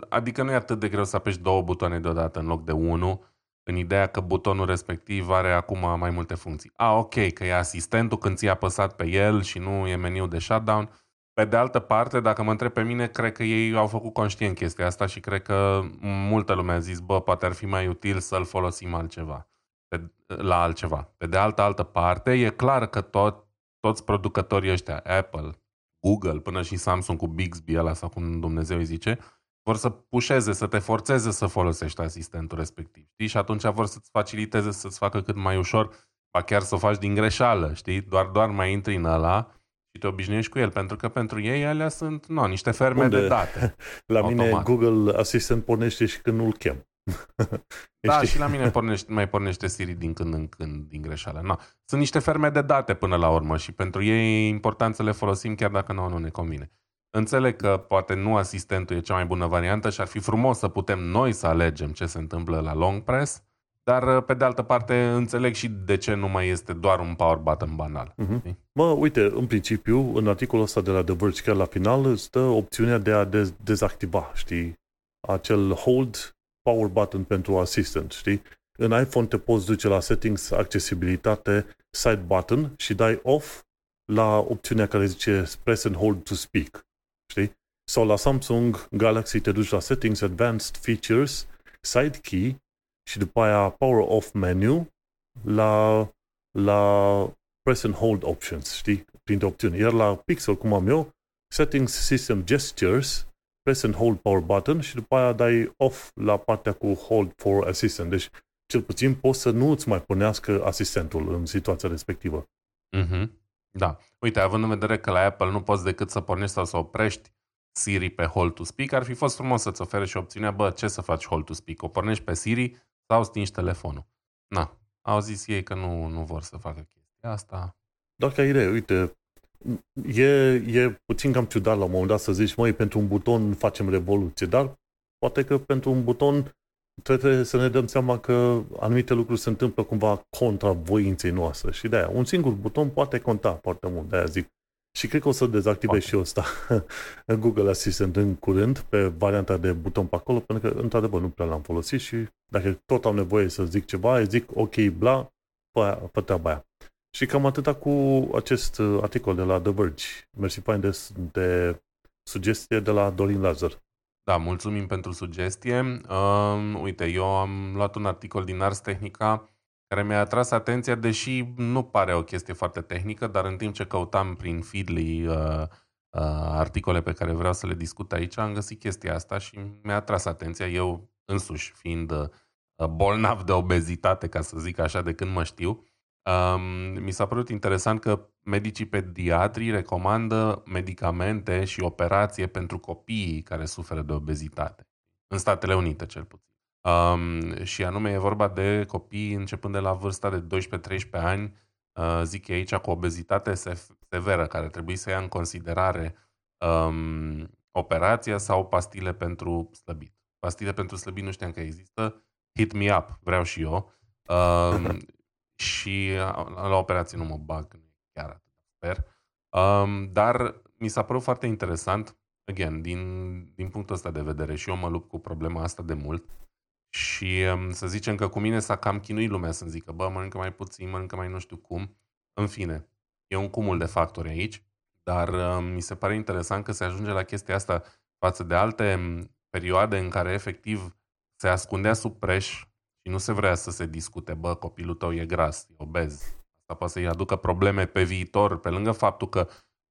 Adică nu e atât de greu să apeși două butoane deodată în loc de unul, în ideea că butonul respectiv are acum mai multe funcții. A, ok, că e asistentul când ți-ai apăsat pe el și nu e meniul de shutdown. Pe de altă parte, dacă mă întreb pe mine, cred că ei au făcut conștient chestia asta și cred că multă lume a zis, bă, poate ar fi mai util să-l folosim altceva, pe, la altceva. Pe de altă, altă parte, e clar că tot, toți producătorii ăștia, Apple, Google, până și Samsung cu Bixby ăla sau cum Dumnezeu îi zice, vor să pușeze, să te forțeze să folosești asistentul respectiv, știi? Și atunci vor să-ți faciliteze, să-ți facă cât mai ușor, ba chiar să o faci din greșeală, știi? Doar, doar mai intri în ăla și te obișnuiești cu el, pentru că pentru ei alea sunt, nu, no, niște ferme Unde? de date. La automat. Mine Google Assistant pornește și când nu-l chem. Da, și la mine pornește, mai pornește Siri din când în când, din greșeală. No. Sunt niște ferme de date până la urmă și pentru ei e important să le folosim chiar dacă nouă nu ne convine. Înțeleg că poate nu asistentul e cea mai bună variantă și ar fi frumos să putem noi să alegem ce se întâmplă la long press, dar pe de altă parte înțeleg și de ce nu mai este doar un power button banal. Uh-huh. Mă, uite, în principiu, în articolul ăsta de la The Verge, chiar la final, stă opțiunea de a dez- dezactiva, știi, acel hold power button pentru assistant, știi? În iPhone te poți duce la settings, accesibilitate, side button și dai off la opțiunea care zice press and hold to speak. Știi? Sau la Samsung Galaxy te duci la Settings, Advanced Features, Side Key și după aia Power Off Menu la, la Press and Hold Options, știi? Printre opțiuni. Iar la Pixel, cum am eu, Settings, System, Gestures, Press and Hold Power Button și după aia dai Off la partea cu Hold for Assistant. Deci, cel puțin poți să nu îți mai pornească asistentul în situația respectivă. Mhm. Da. Uite, având în vedere că la Apple nu poți decât să pornești sau să oprești Siri pe Hold to Speak, ar fi fost frumos să-ți ofere și opțiunea, bă, ce să faci Hold to Speak? O pornești pe Siri sau stingi telefonul? Na, au zis ei că nu, nu vor să facă chestia asta. Doar că, Irene, uite, e, e puțin cam ciudat la un moment dat să zici, măi, pentru un buton facem revoluție, dar poate că pentru un buton trebuie să ne dăm seama că anumite lucruri se întâmplă cumva contra voinței noastre și de-aia un singur buton poate conta foarte mult, de-aia zic. Și cred că o să dezactivez okay. și eu ăsta în Google Assistant în curând, pe varianta de buton pe acolo, pentru că, într-adevăr, nu prea l-am folosit și dacă tot am nevoie să zic ceva, zic ok, bla, pe, pe treaba aia. Și cam atâta cu acest articol de la The Verge. Mersi, fain de, de sugestie de la Dorin Lazar. Da, mulțumim pentru sugestie. Uh, uite, eu am luat un articol din Ars Technica care mi-a atras atenția, deși nu pare o chestie foarte tehnică, dar în timp ce căutam prin Feedly uh, uh, articole pe care vreau să le discut aici, am găsit chestia asta și mi-a atras atenția, eu însuși fiind uh, bolnav de obezitate, ca să zic așa, de când mă știu. Um, mi s-a părut interesant că medicii pediatri recomandă medicamente și operație pentru copiii care suferă de obezitate, în Statele Unite cel puțin. Um, și anume e vorba de copii începând de la vârsta de doisprezece treisprezece ani, uh, zic aici, cu obezitate severă, care trebuie să ia în considerare um, operația sau pastile pentru slăbit. Pastile pentru slăbit nu știam că există, hit me up, vreau și eu. Um, și la operație nu mă bag, chiar atât, sper. Um, dar mi s-a părut foarte interesant, again, din, din punctul ăsta de vedere, și eu mă lupt cu problema asta de mult. Și să zicem că cu mine s-a cam chinuit lumea să-mi zică, bă, mănâncă mai puțin, mănâncă mai nu știu cum. În fine, e un cumul de factori aici, dar mi se pare interesant că se ajunge la chestia asta față de alte perioade în care efectiv se ascundea sub preș și nu se vrea să se discute, bă, copilul tău e gras, e obez. Asta poate să-i aducă probleme pe viitor, pe lângă faptul că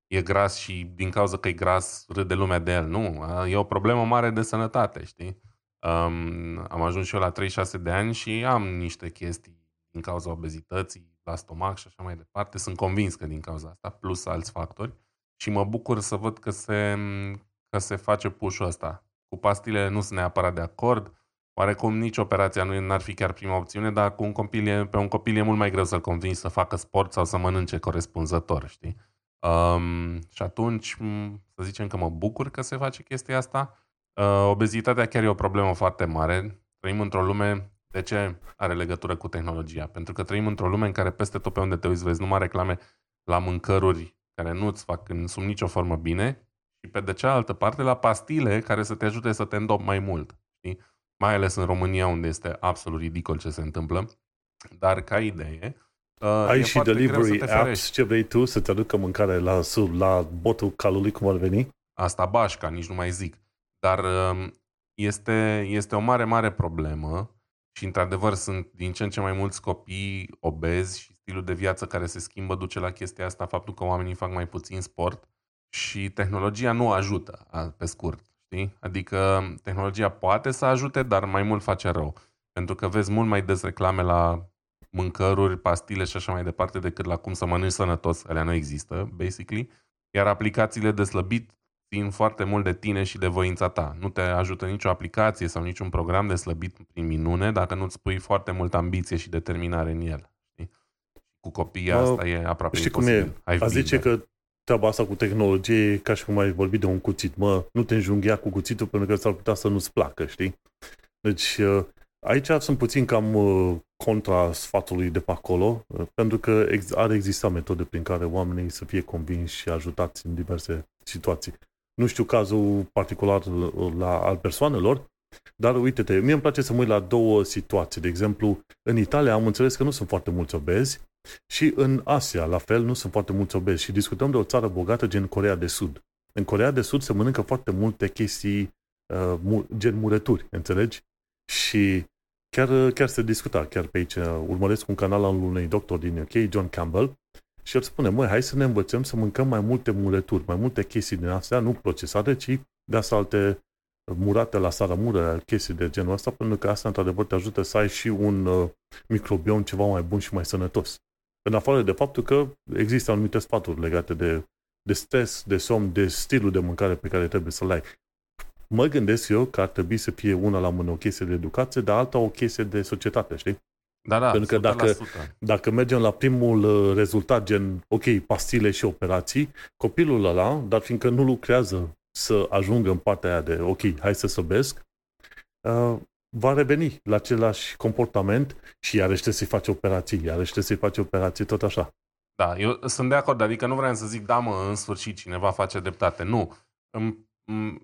e gras și din cauza că e gras râde lumea de el. Nu, e o problemă mare de sănătate, știi? Um, am ajuns și eu la treizeci și șase de ani și am niște chestii din cauza obezității, la stomac și așa mai departe. Sunt convins că din cauza asta, plus alți factori. Și mă bucur să văd că se, că se face push-ul ăsta. Cu pastilele nu sunt neapărat de acord. Oarecum nici operația nu ar fi chiar prima opțiune, dar cu un copil e, pe un copil e mult mai greu să-l convingi să facă sport sau să mănânce corespunzător, știi? Um, și atunci, să zicem că mă bucur că se face chestia asta. Obezitatea chiar e o problemă foarte mare. Trăim într-o lume... De ce are legătură cu tehnologia? Pentru că trăim într-o lume în care peste tot pe unde te uiți vezi numai reclame la mâncăruri care nu îți fac în sub nicio formă bine și pe de cealaltă parte la pastile care să te ajute să te îndopi mai mult. Știi? Mai ales în România, unde este absolut ridicol ce se întâmplă. Dar ca idee... Ai și delivery apps, ce vrei tu, să te aducă mâncare la, sub, la botul calului, cum ar veni? Asta bașca, nici nu mai zic. Dar este, este o mare, mare problemă și, într-adevăr, sunt din ce în ce mai mulți copii obezi și stilul de viață care se schimbă duce la chestia asta, faptul că oamenii fac mai puțin sport și tehnologia nu ajută, pe scurt. Știi? Adică tehnologia poate să ajute, dar mai mult face rău. Pentru că vezi mult mai des reclame la mâncăruri, pastile și așa mai departe decât la cum să mănânci sănătos. Alea nu există, basically. Iar aplicațiile de slăbit țin foarte mult de tine și de voința ta. Nu te ajută nicio aplicație sau niciun program de slăbit prin minune dacă nu-ți pui foarte multă ambiție și determinare în el. Știi? Cu copiii mă, asta e aproape știi imposibil. Știi cum e? A zice că treaba asta cu tehnologie e ca și cum ai vorbit de un cuțit. Mă, nu te înjunghea cu cuțitul pentru că s-ar putea să nu-ți placă, știi? Deci aici sunt puțin cam contra sfatului de pe acolo, pentru că ar exista metode prin care oamenii să fie convinși și ajutați în diverse situații. Nu știu cazul particular la, al persoanelor, dar uite-te, mie îmi place să mă uit la două situații. De exemplu, în Italia am înțeles că nu sunt foarte mulți obezi și în Asia, la fel, nu sunt foarte mulți obezi. Și discutăm de o țară bogată gen Coreea de Sud. În Coreea de Sud se mănâncă foarte multe chestii uh, gen murături, înțelegi? Și chiar, chiar se discuta, chiar pe aici, urmăresc un canal al unui doctor din U K, John Campbell, și el spune, măi, hai să ne învățăm să mâncăm mai multe muleturi, mai multe chestii din astea, nu procesate, ci de-astea alte murate la saramură, chestii de genul ăsta, pentru că asta, într-adevăr, te ajută să ai și un uh, microbiom ceva mai bun și mai sănătos. În afară de faptul că există anumite sfaturi legate de, de stres, de somn, de stilul de mâncare pe care trebuie să-l ai. Mă gândesc eu că ar trebui să fie una la mână o chestie de educație, dar alta o chestie de societate, știi? Da, da, pentru că dacă, dacă mergem la primul rezultat, gen, ok, pastile și operații, copilul ăla, dar fiindcă nu lucrează să ajungă în partea aia de, ok, hai să săbesc, uh, va reveni la același comportament și iarăși trebuie să-i faci operații, iarăși trebuie să-i faci operații, tot așa. Da, eu sunt de acord, adică nu vreau să zic, da mă, în sfârșit cineva face dreptate, nu.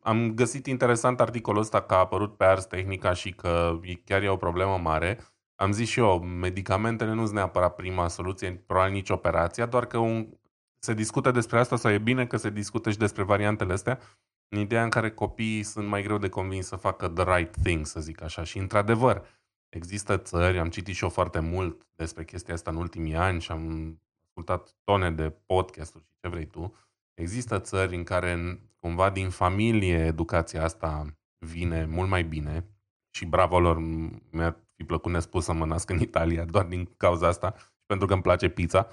Am găsit interesant articolul ăsta că a apărut pe Ars Technica și că chiar e o problemă mare. Am zis și eu, medicamentele nu-s neapărat prima soluție, probabil nici operația, doar că un... se discută despre asta sau e bine că se discută și despre variantele astea, în ideea în care copiii sunt mai greu de convins să facă the right thing, să zic așa. Și într-adevăr, există țări, am citit și eu foarte mult despre chestia asta în ultimii ani și am ascultat tone de podcast-uri și ce vrei tu, există țări în care cumva din familie educația asta vine mult mai bine și bravo lor, mi-ar fi plăcut nespus să mă nasc în Italia doar din cauza asta și pentru că îmi place pizza.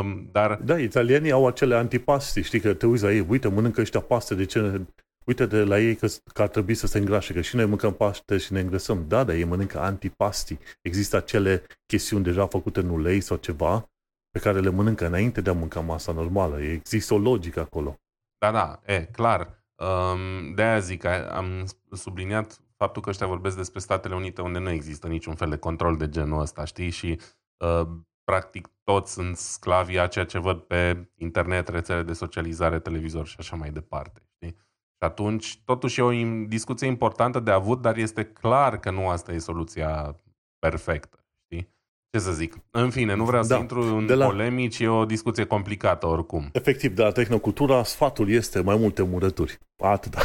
Um, dar... Da, italienii au acele antipasti, știi, că te uiți la ei, uite, mănâncă ăștia paste, de ce... uite de la ei că, că ar trebui să se îngrașe, că și noi mâncăm paste și ne îngresăm. Da, dar ei mănâncă antipasti. Există acele chestiuni deja făcute în ulei sau ceva pe care le mănâncă înainte de a mânca masa normală. Există o logică acolo. Da, da, e, clar. Um, de-aia zic, am subliniat faptul că ăștia vorbesc despre Statele Unite, unde nu există niciun fel de control de genul ăsta, știi? Și uh, practic toți sunt sclavii a ceea ce văd pe internet, rețele de socializare, televizor și așa mai departe, știi? Și atunci, totuși e o discuție importantă de avut, dar este clar că nu asta e soluția perfectă. Ce să zic? În fine, nu vreau da, să intru în la... polemici, e o discuție complicată oricum. Efectiv, de la Tehnocultura, sfatul este mai multe murături. Atâta.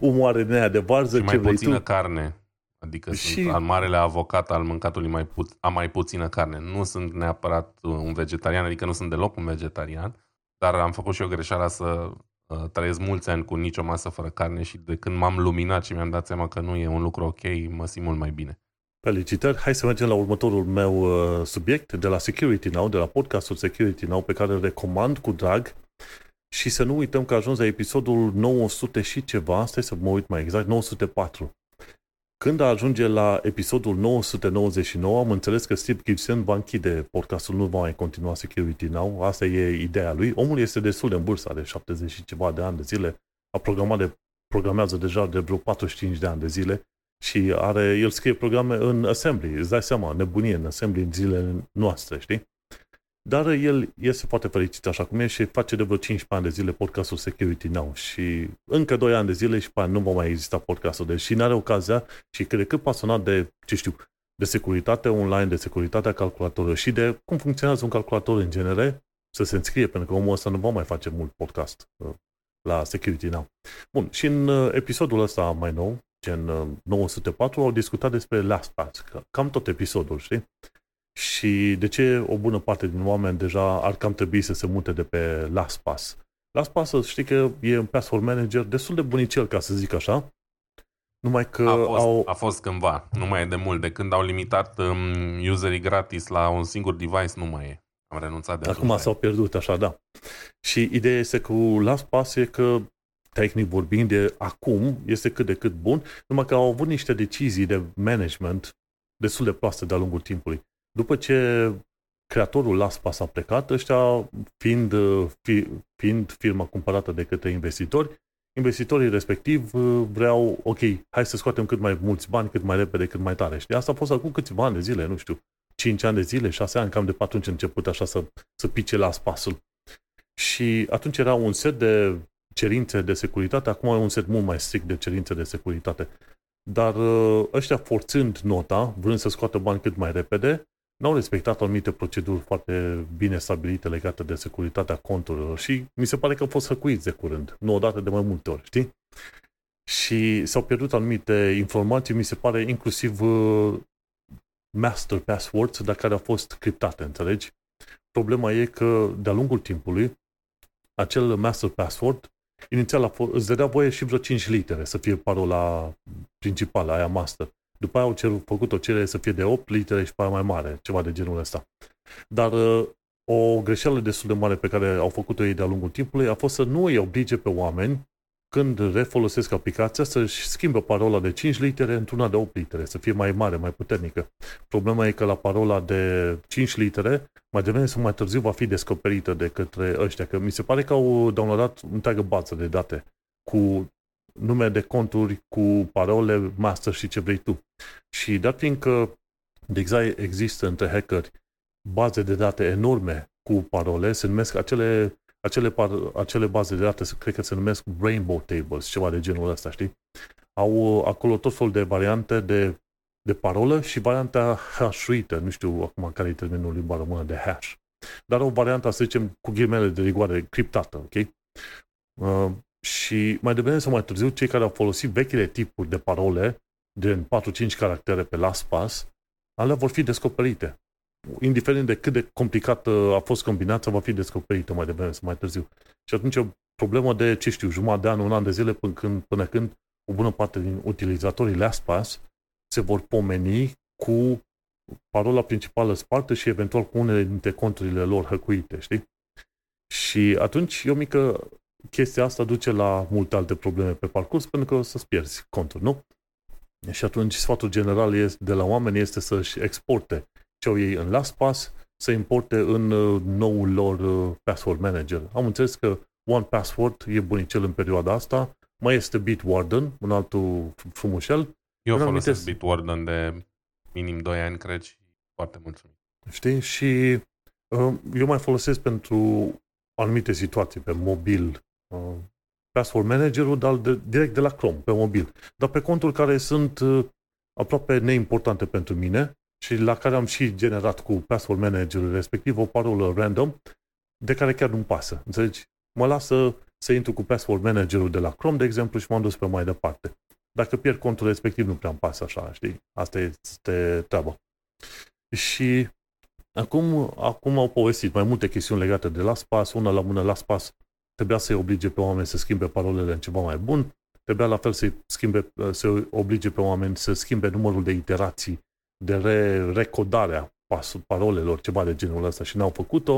Umoare din aia de varză, ce mai vrei puțină tu? Carne. Adică și... sunt al marele avocat al mâncatului mai pu- a mai puțină carne. Nu sunt neapărat un vegetarian, adică nu sunt deloc un vegetarian, dar am făcut și eu greșeala să uh, trăiesc mulți ani cu nicio masă fără carne și de când m-am luminat și mi-am dat seama că nu e un lucru ok, mă simt mult mai bine. Felicitări! Hai să mergem la următorul meu subiect, de la Security Now, de la podcastul Security Now, pe care îl recomand cu drag. Și să nu uităm că a ajuns la episodul nouă sute și ceva, stai să mă uit mai exact, nouă sute patru. Când ajunge la episodul nouă sute nouăzeci și nouă, am înțeles că Steve Gibson va închide podcastul, nu va mai continua Security Now, asta e ideea lui. Omul este destul de în vârstă, are șaptezeci și ceva de ani de zile, a programat de, programează deja de vreo patruzeci și cinci de ani de zile. Și are, el scrie programe în Assembly, îți dai seama, nebunie în Assembly în zilele noastre, știi? Dar el este foarte fericit așa cum e și face de vreo cincisprezece ani de zile podcastul Security Now și încă doi ani de zile și nu va mai exista podcastul. Deci și n-are ocazia și cred că pasionat de, ce știu, de securitate online, de securitatea calculatorului și de cum funcționează un calculator în genere, să se înscrie, pentru că omul ăsta nu va mai face mult podcast la Security Now. Bun, și în episodul ăsta mai nou, în nouă sute patru, au discutat despre LastPass, cam tot episodul, știi? Și de ce o bună parte din oameni deja ar cam trebui să se mute de pe LastPass. LastPass, știi că e un platform manager destul de bunicel, ca să zic așa, numai că a fost, au... a fost cândva, nu mai e de mult, de când au limitat um, userii gratis la un singur device, nu mai e. Am renunțat de acum s-au pierdut, așa, da. Și ideea este că LastPass e că tehnic vorbind, de acum, este cât de cât bun, numai că au avut niște decizii de management destul de proaste de-a lungul timpului. După ce creatorul LastPass a plecat, ăștia, fiind, fi, fiind firma cumpărată de către investitori, investitorii respectiv vreau, ok, hai să scoatem cât mai mulți bani, cât mai repede, cât mai tare. Știi? Asta a fost acum câțiva ani de zile, nu știu, cinci ani de zile, șase ani, cam de pe atunci început așa să, să pice LastPass-ul. Și atunci era un set de cerințe de securitate, acum e un set mult mai strict de cerințe de securitate. Dar ăștia forțând nota, vrând să scoată bani cât mai repede, n-au respectat anumite proceduri foarte bine stabilite legate de securitatea conturilor și mi se pare că au fost hăcuiți de curând, nu odată, de mai multe ori, știi? Și s-au pierdut anumite informații, mi se pare inclusiv master passwords, dar care au fost criptate, înțelegi? Problema e că de-a lungul timpului acel master password inițial îți dădea voie și vreo cinci litere să fie parola principală, aia master. După aia au cerut, făcut o cerere să fie de opt litere și pe aia mai mare, ceva de genul ăsta. Dar o greșeală destul de mare pe care au făcut-o ei de-a lungul timpului a fost să nu îi oblige pe oameni când refolosesc aplicația, să-și schimbă parola de cinci litere într-una de opt litere, să fie mai mare, mai puternică. Problema e că la parola de cinci litere, mai devreme sau mai târziu va fi descoperită de către ăștia, că mi se pare că au downloadat întreagă bază de date cu nume de conturi, cu parole master și ce vrei tu. Și dat fiindcă de exact există între hackeri baze de date enorme cu parole, se numesc acele Acele, par, acele baze de date, cred că se numesc Rainbow Tables, ceva de genul ăsta, știi? Au acolo tot felul de variante de, de parolă și varianta hashuită, nu știu acum care e termenul limba română de hash, dar o variantă, să zicem, cu ghimele de rigoare, criptată, ok? Uh, și mai devreme sau mai târziu, cei care au folosit vechile tipuri de parole, din patru-cinci caractere pe LastPass, alea vor fi descoperite. Indiferent de cât de complicată a fost combinația, va fi descoperită mai devreme sau mai târziu. Și atunci e o problemă de, ce știu, jumătate de an, un an de zile, până când, până când o bună parte din utilizatorii LastPass se vor pomeni cu parola principală spartă și eventual cu unele dintre conturile lor hăcuite, știi? Și atunci e o mică chestia asta duce la multe alte probleme pe parcurs, pentru că o să-ți pierzi conturi, nu? Și atunci sfatul general este, de la oameni este să-și exporte ce au ei în LastPass, se importe în noul lor password manager. Am înțeles că OnePassword e bunicel în perioada asta, mai este Bitwarden, un altul frumușel. Eu folosesc anumite... Bitwarden de minim doi ani, cred, și foarte mulțumit. Știi? Și eu mai folosesc pentru anumite situații pe mobil password managerul, dar de, direct de la Chrome, pe mobil. Dar pe conturi care sunt aproape neimportante pentru mine, și la care am și generat cu password managerul respectiv o parolă random de care chiar nu-mi pasă. Înțelegi? Mă lasă să intru cu password managerul de la Chrome, de exemplu, și m-am dus pe mai departe. Dacă pierd contul respectiv, nu prea-mi pasă așa, știi? Asta este treaba. Și acum, acum au povestit mai multe chestiuni legate de LastPass. Una la mână, LastPass trebuia să-i oblige pe oameni să schimbe parolele în ceva mai bun. Trebuia la fel să-i, schimbe, să-i oblige pe oameni să schimbe numărul de iterații de re- recodarea parolelor, ceva de genul ăsta, și n-au făcut-o.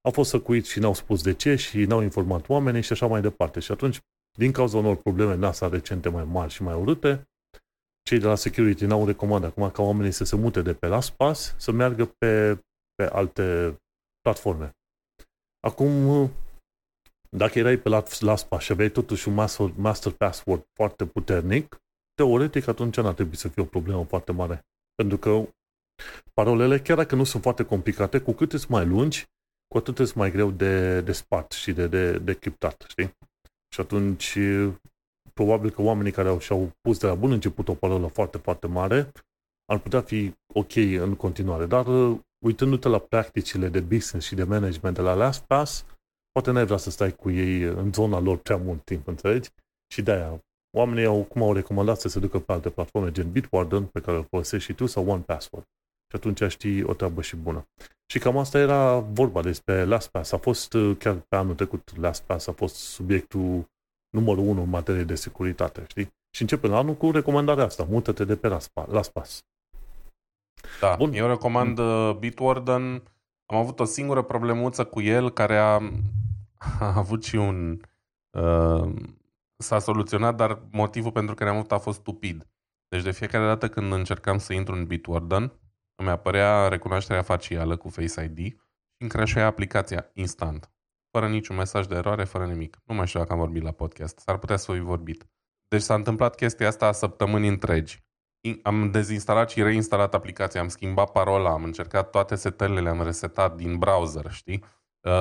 Au fost săcuiți și n-au spus de ce și n-au informat oamenii și așa mai departe. Și atunci, din cauza unor probleme NASA recente mai mari și mai urâte, cei de la security n-au recomandat acum ca oamenii să se mute de pe LastPass să meargă pe, pe alte platforme. Acum, dacă erai pe LastPass și aveai totuși un master, master password foarte puternic, teoretic atunci n-ar trebui să fie o problemă foarte mare. Pentru că parolele, chiar dacă nu sunt foarte complicate, cu cât îți mai lungi, cu atât îți mai greu de, de spart și de, de, de criptat, știi? Și atunci, probabil că oamenii care au, și-au pus de la bun început o parolă foarte, foarte mare, ar putea fi ok în continuare. Dar, uitându-te la practicile de business și de management de la LastPass, poate n-ai vrea să stai cu ei în zona lor prea mult timp, înțelegi? Și de-aia oamenii au, cum au recomandat să se ducă pe alte platforme, gen Bitwarden, pe care îl folosești și tu, sau OnePassword. Și atunci știi o treabă și bună. Și cam asta era vorba despre LastPass. A fost, chiar pe anul trecut, LastPass a fost subiectul numărul unu în materie de securitate, știi? Și începem anul cu recomandarea asta. Mută-te de pe LastPass. Da, bun. Eu recomand Bitwarden. Am avut o singură problemuță cu el, care a, a avut și un... Uh... s-a soluționat, dar motivul pentru care am avut a fost stupid. Deci de fiecare dată când încercam să intru în Bitwarden, îmi apărea recunoașterea facială cu Face I D și îmi crashea aplicația instant. Fără niciun mesaj de eroare, fără nimic. Nu mai știu dacă am vorbit la podcast. S-ar putea să fi vorbit. Deci s-a întâmplat chestia asta săptămâni întregi. Am dezinstalat și reinstalat aplicația, am schimbat parola, am încercat toate setările, le-am resetat din browser, știi?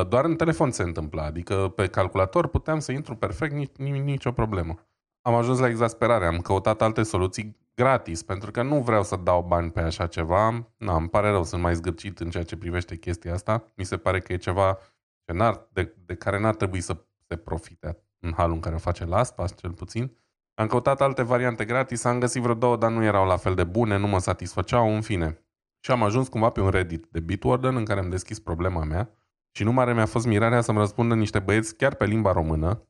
Doar în telefon se întâmpla, adică pe calculator puteam să intru perfect, nici, nicio problemă. Am ajuns la exasperare, am căutat alte soluții gratis, pentru că nu vreau să dau bani pe așa ceva. Na, îmi pare rău, sunt mai zgârcit în ceea ce privește chestia asta. Mi se pare că e ceva ce n-ar, de, de care n-ar trebui să se profite în halul în care o face LastPass, cel puțin. Am căutat alte variante gratis, am găsit vreo două, dar nu erau la fel de bune, nu mă satisfăceau, în fine. Și am ajuns cumva pe un Reddit de Bitwarden în care am deschis problema mea. Și nu mare mi-a fost mirarea să-mi răspundă niște băieți chiar pe limba română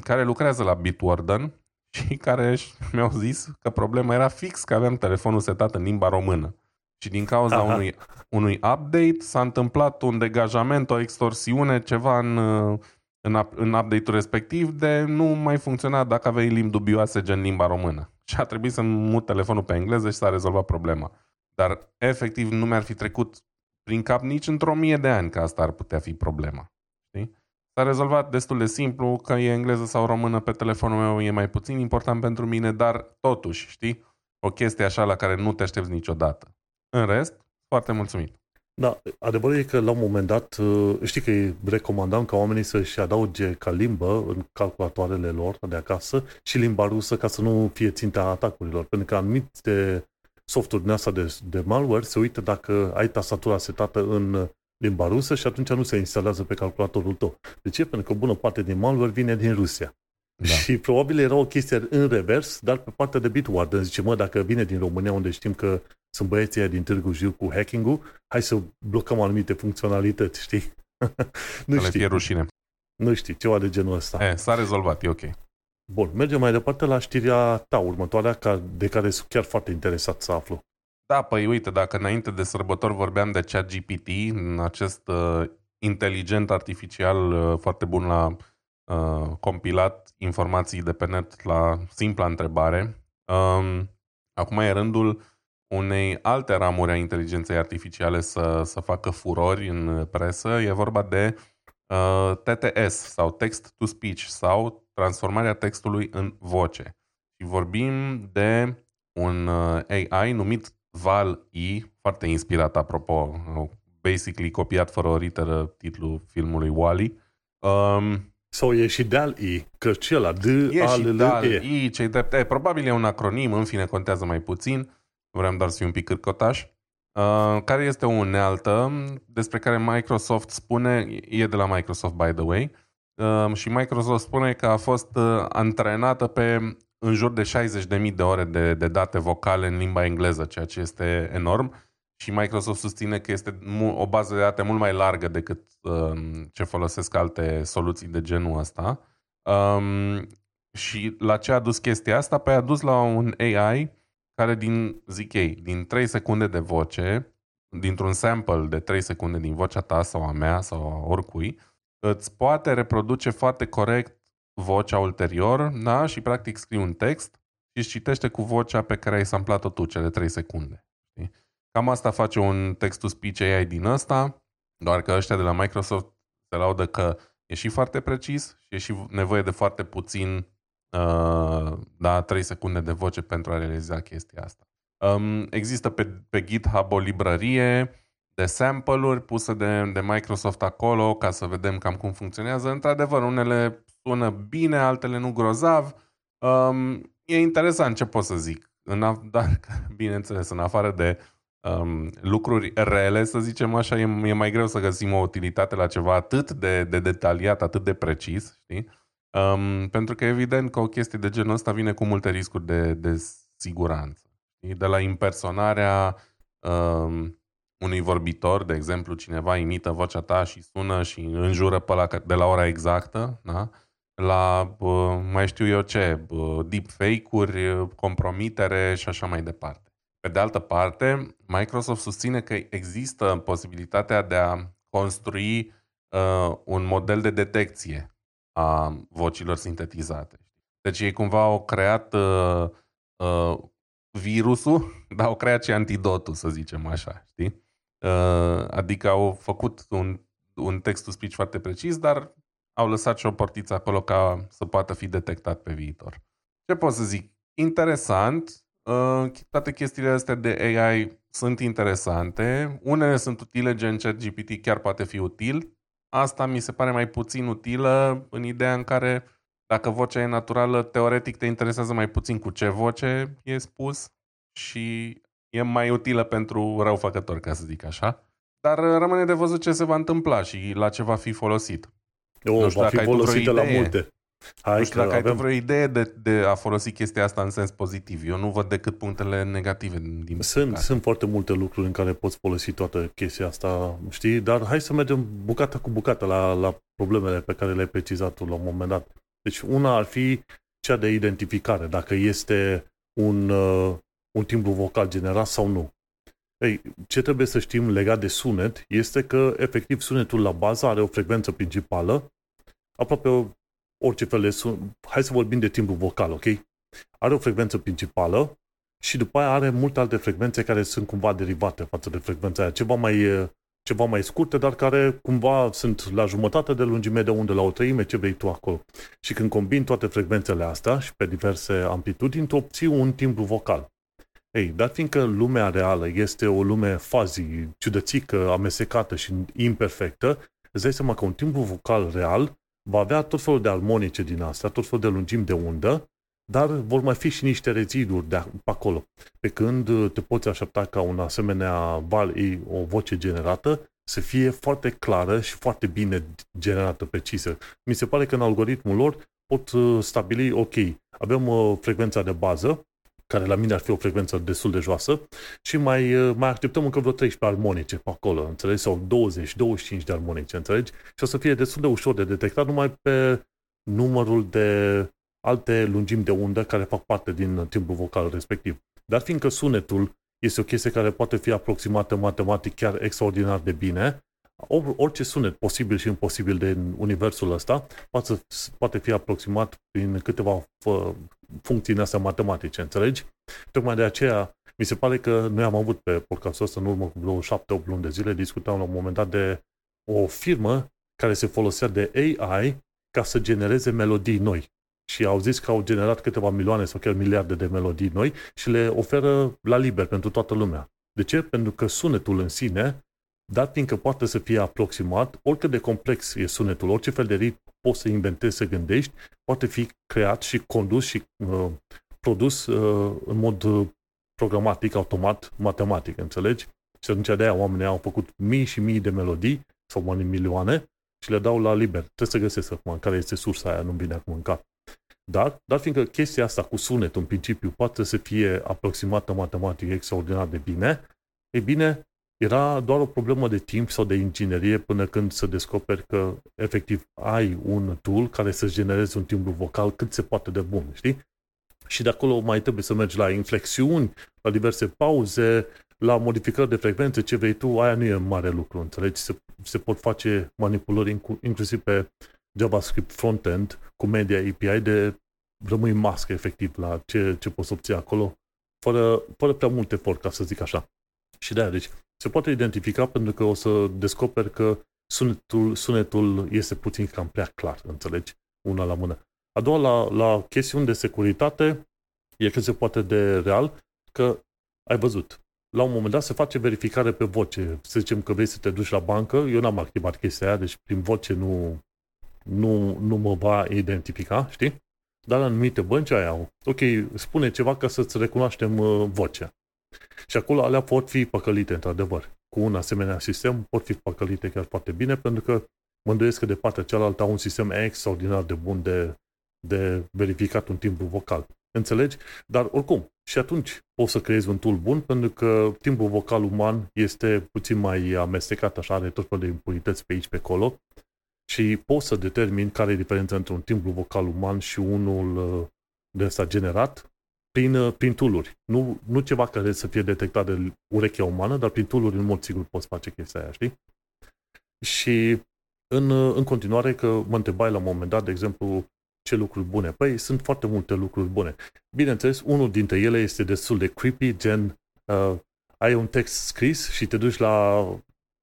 care lucrează la Bitwarden și care mi-au zis că problema era fix că aveam telefonul setat în limba română. Și din cauza unui, unui update s-a întâmplat un degajament, o extorsiune, ceva în în, în update-ul respectiv de nu mai funcționa dacă aveai limbi dubioase gen limba română. Și a trebuit să mut telefonul pe engleză și s-a rezolvat problema. Dar efectiv nu mi-ar fi trecut prin cap nici într-o mie de ani că asta ar putea fi problema. Știi? S-a rezolvat destul de simplu, că e engleză sau română pe telefonul meu e mai puțin important pentru mine, dar totuși, știi, o chestie așa la care nu te aștepți niciodată. În rest, foarte mulțumit. Da, adevărul e că la un moment dat, știi că îi recomandam ca oamenii să-și adauge ca limbă în calculatoarele lor de acasă și limba rusă ca să nu fie ținta atacurilor, pentru că anumite softuri din asta de, de malware se uită dacă ai tastatura setată în limba rusă și atunci nu se instalează pe calculatorul tău. De ce? Pentru că o bună parte din malware vine din Rusia. Da. Și probabil era o chestie în revers, dar pe partea de Bitwarden zice, mă, dacă vine din România unde știm că sunt băieții aia din Târgu Jiu cu hacking-ul, hai să blocăm anumite funcționalități, știi? Nu știi. E rușine. Nu știi, ceva de genul ăsta. E, s-a rezolvat, e ok. Bun, mergem mai departe la știrea ta următoarea, de care sunt chiar foarte interesat să aflu. Da, păi uite, dacă înainte de sărbători vorbeam de ChatGPT, acest uh, inteligent artificial uh, foarte bun la uh, compilat informații de pe net la simpla întrebare, um, acum e rândul unei alte ramuri a inteligenței artificiale să, să facă furori în presă. E vorba de uh, T T S sau text-to-speech sau transformarea textului în voce. Și vorbim de un uh, A I numit Val-E, foarte inspirat, apropo, basically copiat fără o literă titlul filmului Wall-E. Um, Sau so, e și D A L I, că ce la D A L L E. Ce-i drept, e, probabil e un acronim, în fine contează mai puțin, vreau doar să fiu un pic cârcotaș, uh, care este o unealtă despre care Microsoft spune, e de la Microsoft, by the way, uh, și Microsoft spune că a fost uh, antrenată pe în jur de șaizeci de mii de ore de, de date vocale în limba engleză, ceea ce este enorm, și Microsoft susține că este o bază de date mult mai largă decât um, ce folosesc alte soluții de genul ăsta. Um, și la ce a dus chestia asta? Păi a dus la un A I care din, zic ei, din trei secunde de voce, dintr-un sample de trei secunde din vocea ta sau a mea sau a oricui, îți poate reproduce foarte corect vocea ulterior, da? Și practic scrii un text și își citește cu vocea pe care ai samplat-o tu cele trei secunde. Cam asta face un text-to-speech A I din ăsta, doar că ăștia de la Microsoft se laudă că e și foarte precis și e și nevoie de foarte puțin uh, da, trei secunde de voce pentru a realiza chestia asta. Um, există pe, pe GitHub o librărie de sample-uri puse de, de Microsoft acolo ca să vedem cam cum funcționează. Într-adevăr, unele sună bine, altele nu grozav. Um, e interesant ce pot să zic. În, dar, bineînțeles, în afară de um, lucruri rele, să zicem așa, e, e mai greu să găsim o utilitate la ceva atât de, de detaliat, atât de precis, știi? Um, pentru că, evident, că o chestie de genul ăsta vine cu multe riscuri de, de siguranță. Știi? De la impersonarea um, unui vorbitor, de exemplu, cineva imită vocea ta și sună și înjură pe la, de la ora exactă, da? La mai știu eu ce, deepfake-uri, compromitere și așa mai departe. Pe de altă parte, Microsoft susține că există posibilitatea de a construi uh, un model de detecție a vocilor sintetizate. Deci ei cumva au creat uh, uh, virusul, dar au creat și antidotul, să zicem așa, știi? Uh, adică au făcut un, un text-to-speech foarte precis, dar au lăsat și o portiță acolo ca să poată fi detectat pe viitor. Ce pot să zic? Interesant. Toate chestiile astea de A I sunt interesante. Unele sunt utile, gen ChatGPT chiar poate fi util. Asta mi se pare mai puțin utilă în ideea în care dacă vocea e naturală, teoretic te interesează mai puțin cu ce voce e spus și e mai utilă pentru răufăcători, ca să zic așa. Dar rămâne de văzut ce se va întâmpla și la ce va fi folosit. O, nu știu va fi folosită la multe. Hai, nu știu dacă avem... ai vreo idee de, de a folosi chestia asta în sens pozitiv. Eu nu văd decât punctele negative. Din sunt, sunt foarte multe lucruri în care poți folosi toată chestia asta, știi? Dar hai să mergem bucată cu bucată la, la problemele pe care le-ai precizat tu la un moment dat. Deci una ar fi cea de identificare, dacă este un, uh, un timbru vocal generat sau nu. Ei, ce trebuie să știm legat de sunet este că efectiv sunetul la bază are o frecvență principală aproape orice fel de sun. Hai să vorbim de timbru vocal, ok? Are o frecvență principală și după aia are multe alte frecvențe care sunt cumva derivate față de frecvența aia. Ceva mai, ceva mai scurte, dar care cumva sunt la jumătate de lungime de undă, la o treime, ce vrei tu acolo. Și când combini toate frecvențele astea și pe diverse amplitudini, tu obții un timbru vocal. Ei, dar fiindcă lumea reală este o lume fazi, ciudățică, amestecată și imperfectă, îți dai seama că un timbru vocal real va avea tot felul de armonice din astea, tot felul de lungimi de undă, dar vor mai fi și niște reziduri de acolo. Pe când te poți aștepta ca un asemenea Val-E, o voce generată, să fie foarte clară și foarte bine generată, precisă. Mi se pare că în algoritmul lor pot stabili, ok, avem frecvența de bază, care la mine ar fi o frecvență destul de joasă, și mai, mai așteptăm încă vreo treisprezece armonice pe acolo, înțelegi? Sau douăzeci douăzeci și cinci de armonice, înțelegi? Și o să fie destul de ușor de detectat numai pe numărul de alte lungimi de undă care fac parte din timbrul vocal respectiv. Dar fiindcă sunetul este o chestie care poate fi aproximată matematic chiar extraordinar de bine, orice sunet posibil și imposibil din universul ăsta poate fi aproximat prin câteva funcții astea matematice, înțelegi? Tocmai de aceea, mi se pare că noi am avut pe podcastul ăsta în urmă cu vreo șapte opt luni de zile, discutam la un moment dat de o firmă care se folosea de A I ca să genereze melodii noi. Și au zis că au generat câteva milioane sau chiar miliarde de melodii noi și le oferă la liber pentru toată lumea. De ce? Pentru că sunetul în sine, dat fiindcă poate să fie aproximat, oricât de complex e sunetul, orice fel de ritm poți să inventezi, să gândești, poate fi creat și condus și uh, produs uh, în mod uh, programatic, automat, matematic, înțelegi? Și atunci de aia oamenii au făcut mii și mii de melodii, sau mai milioane, și le dau la liber. Trebuie să găsesc acum care este sursa aia, nu-mi vine acum în cap. Dar, dar fiindcă chestia asta cu sunet, în principiu, poate să fie aproximată matematic extraordinar de bine, e bine, era doar o problemă de timp sau de inginerie până când să descoperi că efectiv ai un tool care să-ți genereze un timbru vocal cât se poate de bun, știi? Și de acolo mai trebuie să mergi la inflexiuni, la diverse pauze, la modificări de frecvențe, ce vrei tu, aia nu e mare lucru, înțelegi? Se, se pot face manipulări inclusiv pe JavaScript frontend cu media A P I de rămâi mască efectiv la ce, ce poți obții acolo, fără, fără prea mult efort, ca să zic așa. Și de-aia, deci, se poate identifica pentru că o să descoperi că sunetul, sunetul este puțin cam prea clar, înțelegi? Una la mână. A doua, la, la chestiuni de securitate, e cât se poate de real, că ai văzut. La un moment dat se face verificare pe voce. Să zicem că vrei să te duci la bancă, eu n-am activat chestia aia, deci prin voce nu, nu, nu mă va identifica, știi? Dar la anumite bănci aia au. Ok, spune ceva ca să-ți recunoaștem vocea. Și acolo alea pot fi păcălite, într-adevăr. Cu un asemenea sistem pot fi păcălite chiar foarte bine, pentru că mă îndoiesc că de partea cealaltă au un sistem extraordinar de bun de, de verificat un timbru vocal. Înțelegi? Dar oricum, și atunci poți să creezi un tool bun, pentru că timbrul vocal uman este puțin mai amestecat, așa, are tot fel de impurități pe aici, pe acolo, și poți să determini care e diferența între un timbru vocal uman și unul de ăsta generat, Prin, prin tool-uri. Nu, nu ceva care să fie detectat de urechea umană, dar prin tool-uri în mod sigur poți face chestia aia, știi? Și în, în continuare, că mă întrebai la un moment dat, de exemplu, ce lucruri bune. Păi sunt foarte multe lucruri bune. Bineînțeles, unul dintre ele este destul de creepy, gen uh, ai un text scris și te duci la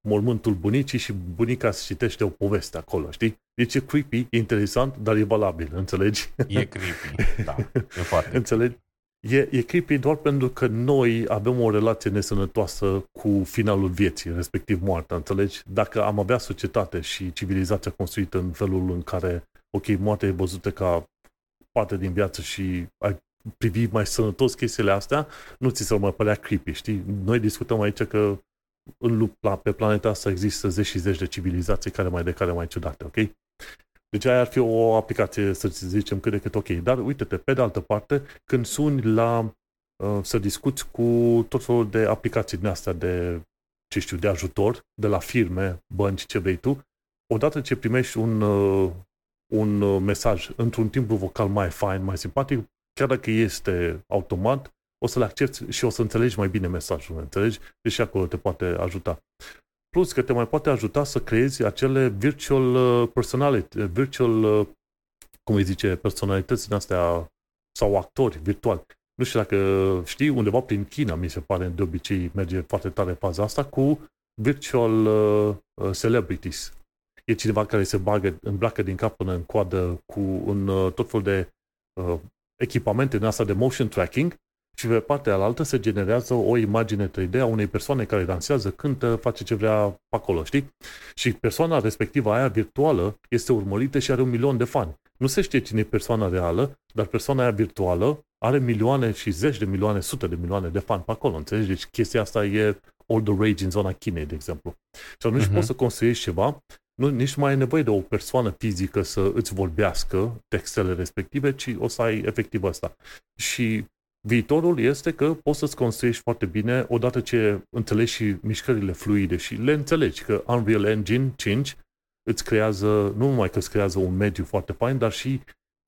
mormântul bunicii și bunica îți citește o poveste acolo, știi? Deci e creepy, e interesant, dar e valabil, înțelegi? E creepy, da, e foarte înțelegi? E, e creepy doar pentru că noi avem o relație nesănătoasă cu finalul vieții, respectiv moartea, înțelegi? Dacă am avea societate și civilizația construită în felul în care, ok, moartea e văzută ca parte din viață și ai privi mai sănătos chestiile astea, nu ți s-ar mai părea creepy, știi? Noi discutăm aici că în, pe planeta asta există zeci și zeci de civilizații care mai de care mai ciudate, ok? Deci aia ar fi o aplicație, să zicem, cât de cât ok. Dar uite-te, pe de altă parte, când suni la, uh, să discuți cu tot felul de aplicații din astea de, ce știu, de ajutor, de la firme, bănci, ce vrei tu, odată ce primești un, uh, un mesaj într-un timbru vocal mai fain, mai simpatic, chiar dacă este automat, o să-l accepti și o să înțelegi mai bine mesajul, înțelegi? Deci acolo te poate ajuta. Plus că te mai poate ajuta să creezi acele virtual personality, virtual, cum îi zice, personalități din astea sau actori virtuali. Nu știu dacă știi, undeva prin China, mi se pare, de obicei merge foarte tare faza asta cu virtual celebrities. E cineva care se bagă, îmbracă din cap până în coadă cu un tot fel de uh, echipamente din asta de motion tracking și pe partea alaltă se generează o imagine trei D a unei persoane care dansează, cântă, face ce vrea pe acolo, știi? Și persoana respectivă, aia virtuală, este urmărită și are un milion de fani. Nu se știe cine e persoana reală, dar persoana aia virtuală are milioane și zeci de milioane, sute de milioane de fani pe acolo, înțelegi? Deci chestia asta e all the rage în zona Chinei, de exemplu. Și atunci uh-huh. poți să construiești ceva. Nu, nici nu mai ai nevoie de o persoană fizică să îți vorbească textele respective, ci o să ai efectiv asta. Și viitorul este că poți să-ți construiești foarte bine odată ce înțelegi și mișcările fluide și le înțelegi că Unreal Engine cinci îți creează, nu numai că îți creează un mediu foarte fain, dar și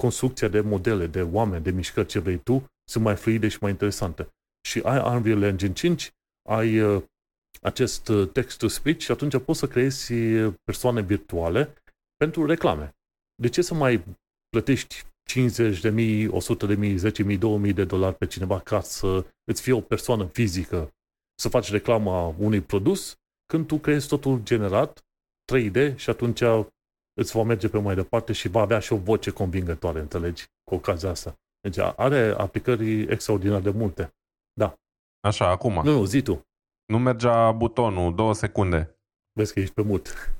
construcția de modele, de oameni, de mișcări, ce vrei tu, sunt mai fluide și mai interesante. Și ai Unreal Engine cinci, ai acest text-to-speech și atunci poți să creezi persoane virtuale pentru reclame. De ce să mai plătești cincizeci de mii, o sută de mii, zece mii, două mii de dolari pe cineva ca să îți fie o persoană fizică să faci reclama unui produs când tu creezi totul generat trei D și atunci îți va merge pe mai departe și va avea și o voce convingătoare, înțelegi, cu ocazia asta. Deci are aplicări extraordinar de multe. Da. Așa, acum. Nu, nu, zi tu. Nu mergea butonul, două secunde. Vezi că ești pe mut.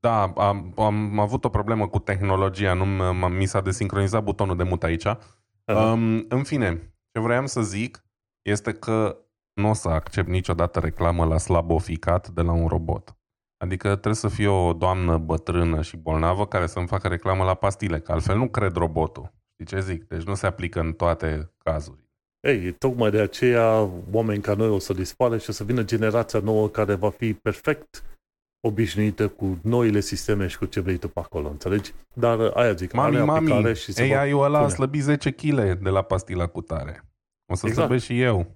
Da, am, am avut o problemă cu tehnologia, nu mi s-a desincronizat butonul de mut aici. Um, în fine, ce vroiam să zic este că nu o să accept niciodată reclamă la slaboficat de la un robot. Adică trebuie să fie o doamnă bătrână și bolnavă care să-mi facă reclamă la pastile, că altfel nu cred robotul. Știi ce zic? Deci nu se aplică în toate cazurile. Ei, tocmai de aceea oameni ca noi o să dispare și o să vină generația nouă care va fi perfect obișnuită cu noile sisteme și cu ce vrei tu pe acolo, înțelegi? Dar aia zic, mami, are mami, aplicare și se va... A I-ul ăla a slăbit zece kilograme de la pastila cu tare. O să exact. Slăbesc și eu.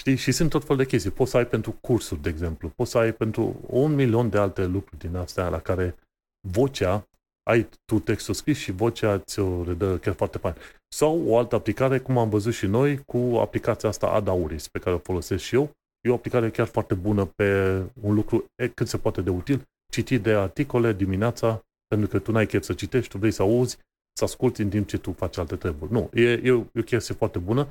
Știi? Și sunt tot fel de chestii. Poți să ai pentru cursuri, de exemplu. Poți să ai pentru un milion de alte lucruri din astea la care vocea ai tu textul scris și vocea ți-o redă chiar foarte fain. Sau o altă aplicare, cum am văzut și noi, cu aplicația asta Adauris, pe care o folosesc și eu. E o aplicare chiar foarte bună pe un lucru cât se poate de util. Citi de articole dimineața, pentru că tu n-ai chef să citești, tu vrei să auzi, să asculti în timp ce tu faci alte treburi. Nu, e, e, e o chestie foarte bună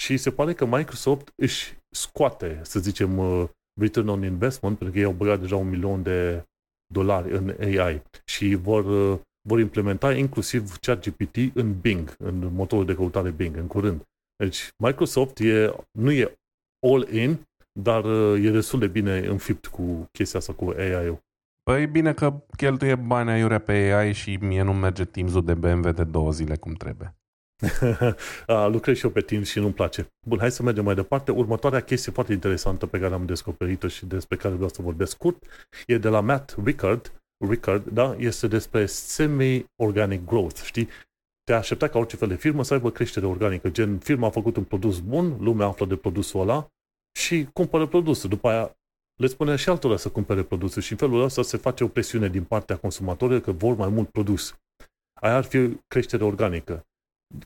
și se pare că Microsoft își scoate, să zicem, return on investment, pentru că ei au băgat deja un milion de dolari în A I și vor, vor implementa inclusiv ChatGPT în Bing, în motorul de căutare Bing, în curând. Deci Microsoft e, nu e all-in, dar e destul de bine înfipt cu chestia asta, cu A I-ul. Păi bine că cheltuie banii aiurea pe A I și mie nu merge Teams-ul de B M W de două zile cum trebuie. A, lucrez și eu pe Teams și nu-mi place. Bun, hai să mergem mai departe. Următoarea chestie foarte interesantă pe care am descoperit-o și despre care vreau să vorbesc scurt e de la Matt Rickard. Rickard, da? Este despre semi-organic growth, știi? Te aștepta ca orice fel de firmă să aibă creștere organică. Gen, firma a făcut un produs bun, lumea află de produsul ăla și cumpără produsul. După aia le spune și altora să cumpere produsul și în felul ăsta se face o presiune din partea consumatorilor că vor mai mult produs. Aia ar fi creștere organică.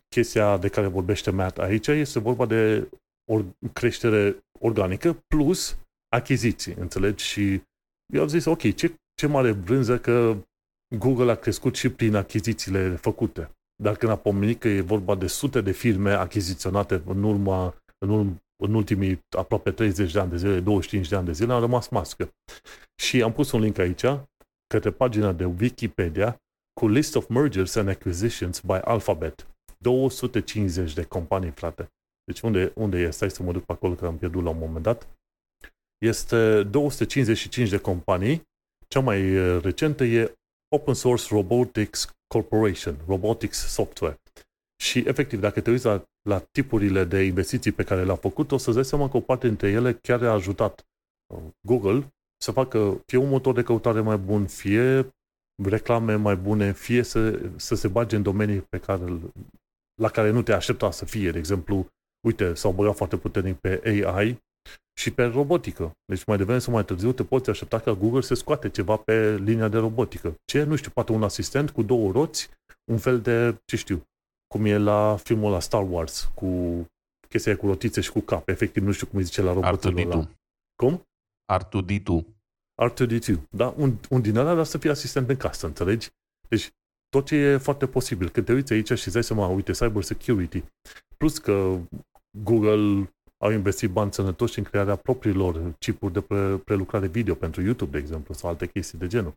Chestia de care vorbește Matt aici este vorba de or- creștere organică plus achiziții, înțelegi? Și eu am zis, ok, ce, ce mare brânză că Google a crescut și prin achizițiile făcute. Dar când a pomenit că e vorba de sute de firme achiziționate în urma, în urma în ultimii aproape treizeci de ani de zile, douăzeci și cinci de ani de zile, am rămas mască. Și am pus un link aici, către pagina de Wikipedia, cu List of Mergers and Acquisitions by Alphabet. două sute cincizeci de companii, frate. Deci unde, unde e? Stai să mă duc pe acolo, că am pierdut la un moment dat. Este două sute cincizeci și cinci de companii. Cea mai recentă e Open Source Robotics Corporation, Robotics Software. Și efectiv, dacă te uiți la, la tipurile de investiții pe care le-a făcut, o să-ți dai seama că o parte dintre ele chiar a ajutat Google să facă fie un motor de căutare mai bun, fie reclame mai bune, fie să, să se bage în domenii pe care, la care nu te aștepta să fie. De exemplu, uite, s-au băgat foarte puternic pe A I și pe robotică. Deci mai devreme sau mai târziu te poți aștepta ca Google să scoate ceva pe linia de robotică. Ce? Nu știu, poate un asistent cu două roți, un fel de, ce știu, cum e la filmul la Star Wars, cu chestia cu rotițe și cu cap. Efectiv, nu știu cum îi zice la robotul ăla. Cum? R doi D doi. R doi D doi, da? Un, un din alea ar să fie asistent în casă, înțelegi? Deci tot ce e foarte posibil. Când te uiți aici și îți dai seama, uite, cyber security. Plus că Google au investit bani sănătoși în crearea propriilor chipuri de pre- prelucrare video pentru YouTube, de exemplu, sau alte chestii de genul.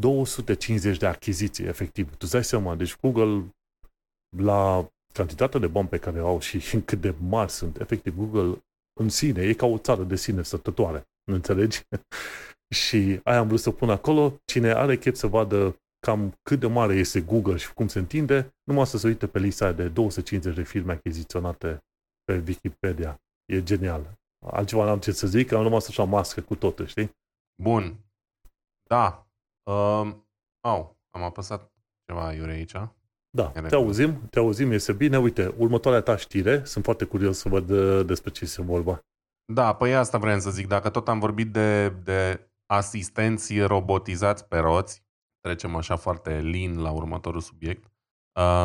două sute cincizeci de achiziții, efectiv. Tu îți dai seama, deci Google, la cantitatea de bani pe care au și cât de mari sunt, efectiv, Google în sine, e ca o țară de sine stătătoare, înțelegi? Și aia am vrut să pun acolo, cine are chef să vadă cam cât de mare este Google și cum se întinde, numai să se uite pe lista de două sute cincizeci de firme achiziționate pe Wikipedia. E genial. Altceva n-am ce să zic, am rămas așa mască cu totul, știi? Bun. Da. Um, au, am apăsat ceva iure aici. Da, te auzim, te auzim, este bine. Uite, următoarea ta știre, sunt foarte curios să văd despre ce se vorba. Da, păi asta vreau să zic. Dacă tot am vorbit de, de asistenți robotizați pe roți, trecem așa foarte lean la următorul subiect.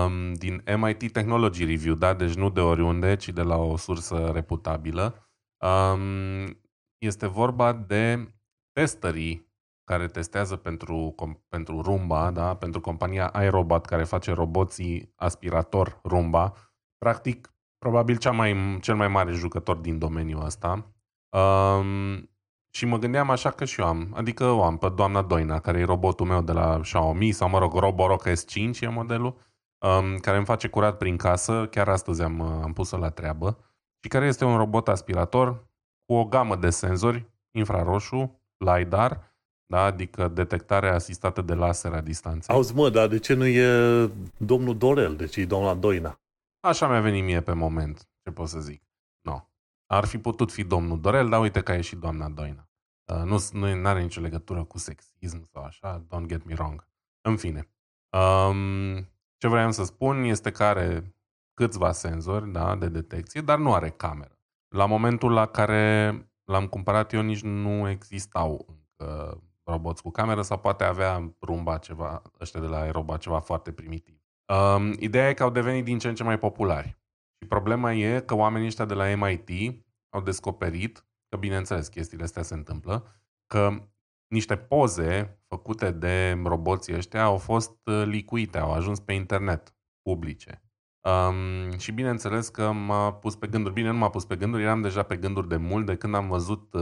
Um, din M I T Technology Review, da? Deci nu de oriunde, ci de la o sursă reputabilă. Um, este vorba de testerii care testează pentru, com, pentru Rumba, da? Pentru compania iRobot, care face roboții aspirator Rumba. Practic, probabil cea mai, cel mai mare jucător din domeniul ăsta. Um, Și mă gândeam așa că și eu am, adică o am pe doamna Doina, care e robotul meu de la Xiaomi, sau mă rog, Roborock S cinci e modelul, um, care îmi face curat prin casă, chiar astăzi am, am pus-o la treabă, și care este un robot aspirator cu o gamă de senzori, infraroșu, LiDAR, da, adică detectare asistată de laser la distanță. Auzi mă, dar de ce nu e domnul Dorel, de ce e doamna Doina? Așa mi-a venit mie pe moment, ce pot să zic. No. Ar fi putut fi domnul Dorel, dar uite că a ieșit doamna Doina. Uh, nu, nu are nicio legătură cu sexism sau așa, don't get me wrong. În fine, um, ce vreau să spun este că are câțiva senzori, da, de detecție, dar nu are cameră. La momentul la care l-am cumpărat eu, nici nu existau încă roboți cu cameră, sau poate avea Rumba ceva, ăștia de la iRobot ceva foarte primitiv. Um, ideea e că au devenit din ce în ce mai populari. Problema e că oamenii ăștia de la M I T au descoperit că, bineînțeles, chestiile astea se întâmplă, că niște poze făcute de roboții ăștia au fost licuite, au ajuns pe internet publice. Um, și bineînțeles că m-a pus pe gânduri. Bine, nu m-a pus pe gânduri, eram deja pe gânduri de mult, de când am văzut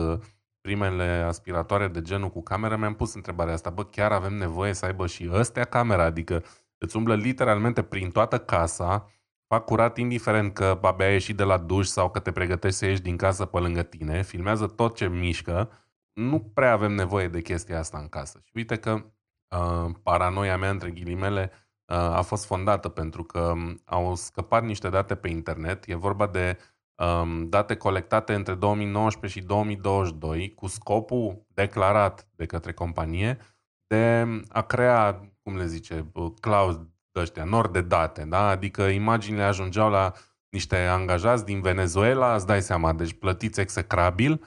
primele aspiratoare de genul cu cameră, mi-am pus întrebarea asta. Bă, chiar avem nevoie să aibă și ăstea camera? Adică îți umblă literalmente prin toată casa, fac curat indiferent că abia ai ieșit de la duș sau că te pregătești să ieși din casă pe lângă tine, filmează tot ce mișcă, nu prea avem nevoie de chestia asta în casă. Și uite că uh, paranoia mea, între ghilimele, uh, a fost fondată, pentru că au scăpat niște date pe internet. E vorba de um, date colectate între două mii nouăsprezece și două mii douăzeci și doi cu scopul declarat de către companie de a crea, cum le zice, cloud, ăștia, nor de date, da? Adică imaginile ajungeau la niște angajați din Venezuela, îți dai seama, deci plătiți execrabil,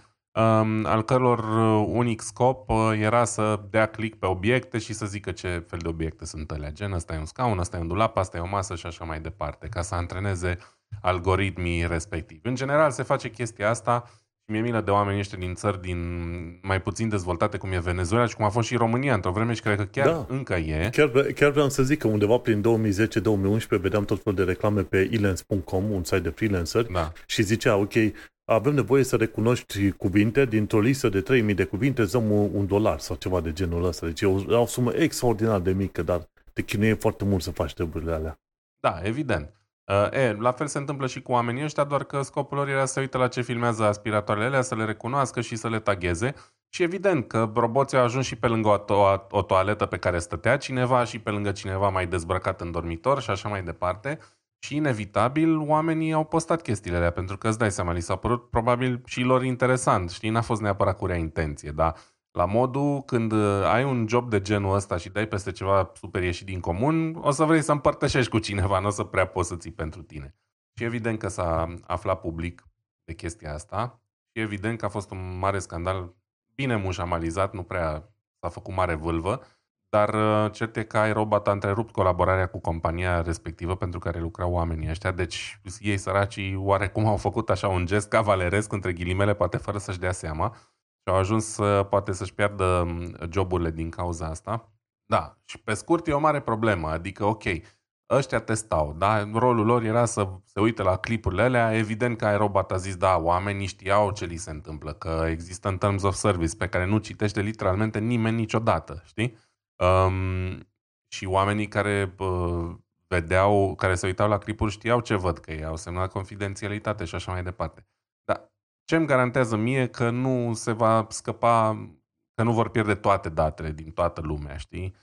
al căror unic scop era să dea click pe obiecte și să zică ce fel de obiecte sunt alea, gen ăsta e un scaun, ăsta e un dulap, asta e o masă și așa mai departe, ca să antreneze algoritmii respectivi. În general se face chestia asta și mi-e milă de oameni ăștia din țări din mai puțin dezvoltate, cum e Venezuela și cum a fost și România într-o vreme, și cred că chiar da. Încă e. Chiar, chiar vreau să zic că undeva prin două mii zece două mii unsprezece vedeam tot felul de reclame pe e lens punct com, un site de freelanceri, da. Și zicea, ok, avem nevoie să recunoști cuvinte, dintr-o listă de trei mii de cuvinte dăm un dolar sau ceva de genul ăsta. Deci e o, o sumă extraordinar de mică, dar te chinuie foarte mult să faci treburile alea. Da, evident. Uh, e, la fel se întâmplă și cu oamenii ăștia, doar că scopul lor era să se uite la ce filmează aspiratoarele alea, să le recunoască și să le tagheze. Și evident că roboții au ajuns și pe lângă o, to- o toaletă pe care stătea cineva și pe lângă cineva mai dezbrăcat în dormitor și așa mai departe. Și inevitabil oamenii au postat chestiile alea, pentru că îți dai seama, li s-a părut probabil și lor interesant, știi, n-a fost neapărat cu rea intenție, dar la modul când ai un job de genul ăsta și dai peste ceva super ieșit din comun, o să vrei să împărtășești cu cineva, nu o să prea poți să ții pentru tine. Și evident că s-a aflat public de chestia asta Și evident că a fost un mare scandal, bine mușamalizat, nu prea s-a făcut mare vâlvă, dar cert e că iRobot a întrerupt colaborarea cu compania respectivă pentru care lucrau oamenii ăștia, deci ei săracii oarecum au făcut așa un gest cavaleresc, între ghilimele, poate fără să-și dea seama, și au ajuns poate să-și piardă joburile din cauza asta. Da, și pe scurt e o mare problemă, adică ok, ăștia testau, da? Rolul lor era să se uite la clipurile alea, evident că iRobot a zis, da, oamenii știau ce li se întâmplă, că există în Terms of Service pe care nu citește literalmente nimeni niciodată, știi? Um, și oamenii care uh, vedeau, care se uitau la clipuri știau ce văd, că ei au semnat confidențialitate și așa mai departe. Dar ce îmi garantează mie că nu se va scăpa, că nu vor pierde toate datele din toată lumea, știi?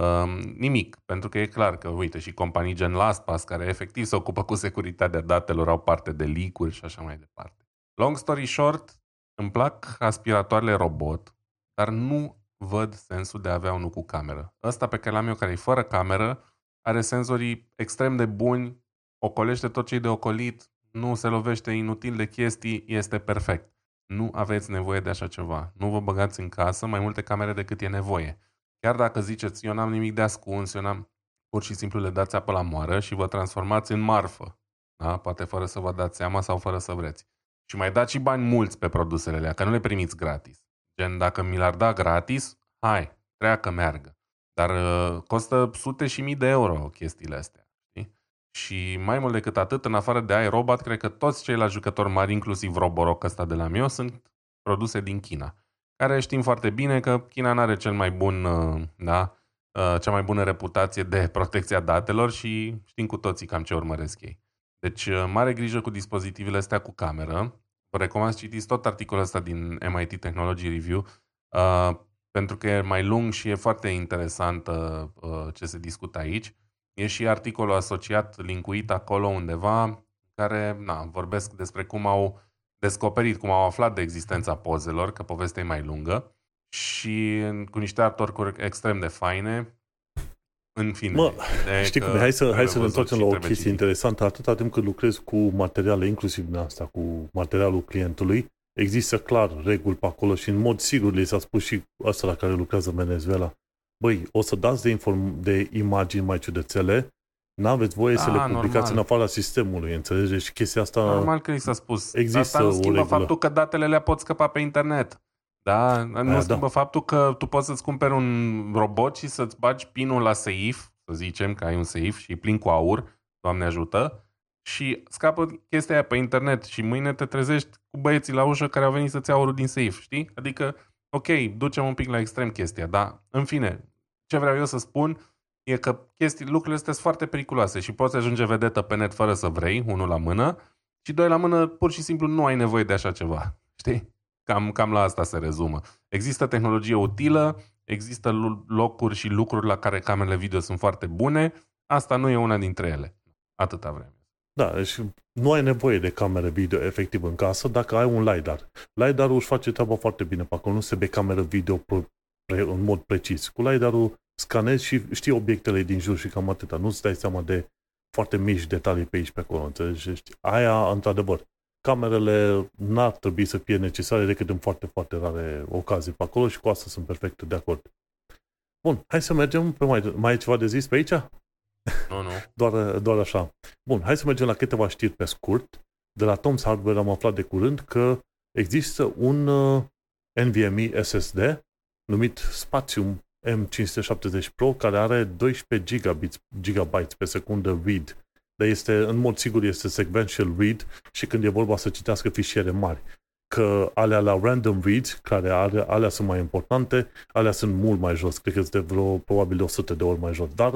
Um, nimic, pentru că e clar că, uite, și companii gen LastPass, care efectiv se ocupă cu securitatea datelor, au parte de leak-uri și așa mai departe. Long story short, îmi plac aspiratoarele robot, dar nu văd sensul de a avea unul cu cameră. Ăsta pe care l-am eu, care e fără cameră, are senzorii extrem de buni, ocolește tot ce e de ocolit, nu se lovește inutil de chestii, este perfect. Nu aveți nevoie de așa ceva. Nu vă băgați în casă mai multe camere decât e nevoie. Chiar dacă ziceți, eu n-am nimic de ascuns, eu n-am, pur și simplu le dați apă la moară și vă transformați în marfă. Da? Poate fără să vă dați seama sau fără să vreți. Și mai dați și bani mulți pe produsele alea, că nu le primiți gratis. Gen, dacă mi l-ar da gratis, hai, treacă, meargă. Dar uh, costă sute și mii de euro chestiile astea. Știi? Și mai mult decât atât, în afară de iRobot, cred că toți ceilalți jucători mari, inclusiv Roborock ăsta de la mine, sunt produse din China. Care știm foarte bine că China n-are cel mai bun, uh, da, uh, cea mai bună reputație de protecția datelor și știm cu toții cam ce urmăresc ei. Deci, uh, mare grijă cu dispozitivele astea cu cameră. Vă recomand să citiți tot articolul ăsta din M I T Technology Review, uh, pentru că e mai lung și e foarte interesant uh, ce se discută aici. E și articolul asociat, linkuit acolo undeva, care na, vorbesc despre cum au descoperit, cum au aflat de existența pozelor, că povestea e mai lungă, și cu niște artwork-uri extrem de faine. În fine, mă, știi cum, hai să, hai să ne întoarcem la o chestie citit. interesantă. Atâta timp cât lucrez cu materiale, inclusiv din asta, cu materialul clientului, există clar reguli pe acolo și în mod sigur le s-a spus și asta la care lucrează în Venezuela. Băi, o să dați de, inform- de imagini mai ciudățele, n-aveți voie da, să le publicați normal. În afara sistemului, înțelegi? Și chestia asta... Normal că i s-a spus. Există asta nu schimbă faptul că datele le pot scăpa pe internet. Da, nu aia, schimbă da. Faptul că tu poți să-ți cumperi un robot și să-ți bagi pinul la seif, să zicem că ai un seif și plin cu aur, Doamne ajută, și scapă chestia aia pe internet și mâine te trezești cu băieții la ușă care au venit să-ți ia aurul din seif, știi? Adică, ok, ducem un pic la extrem chestia, dar în fine, ce vreau eu să spun e că chestii, lucrurile astea sunt foarte periculoase și poți ajunge vedetă pe net fără să vrei, unul la mână, și doi la mână, pur și simplu nu ai nevoie de așa ceva, știi? Cam, cam la asta se rezumă. Există tehnologie utilă, există locuri și lucruri la care camerele video sunt foarte bune, asta nu e una dintre ele. Atâta vreme. Da, deci nu ai nevoie de camere video efectiv în casă dacă ai un LiDAR. LiDAR-ul își face treaba foarte bine, pe acolo nu se be cameră video pre, pre, în mod precis. Cu LiDAR-ul scanezi și știi obiectele din jur și cam atâta. Nu-ți dai seama de foarte mici detalii pe aici, pe acolo, înțelegi? Aia, într-adevăr. Camerele n-ar trebui să fie necesare decât în foarte, foarte rare ocazii pe acolo și cu asta sunt perfect de acord. Bun, hai să mergem pe mai, mai e ceva de zis pe aici? Nu, nu. Doar, doar așa. Bun, hai să mergem la câteva știri pe scurt. De la Tom's Hardware am aflat de curând că există un NVMe S S D numit Spatium M cinci sute șaptezeci Pro care are doisprezece gigabytes pe secundă read. Dar este, în mod sigur, este sequential read și când e vorba să citească fișiere mari. Că alea la random reads, care are, alea sunt mai importante, alea sunt mult mai jos. Cred că este vreo, probabil, o sută de ori mai jos. Dar,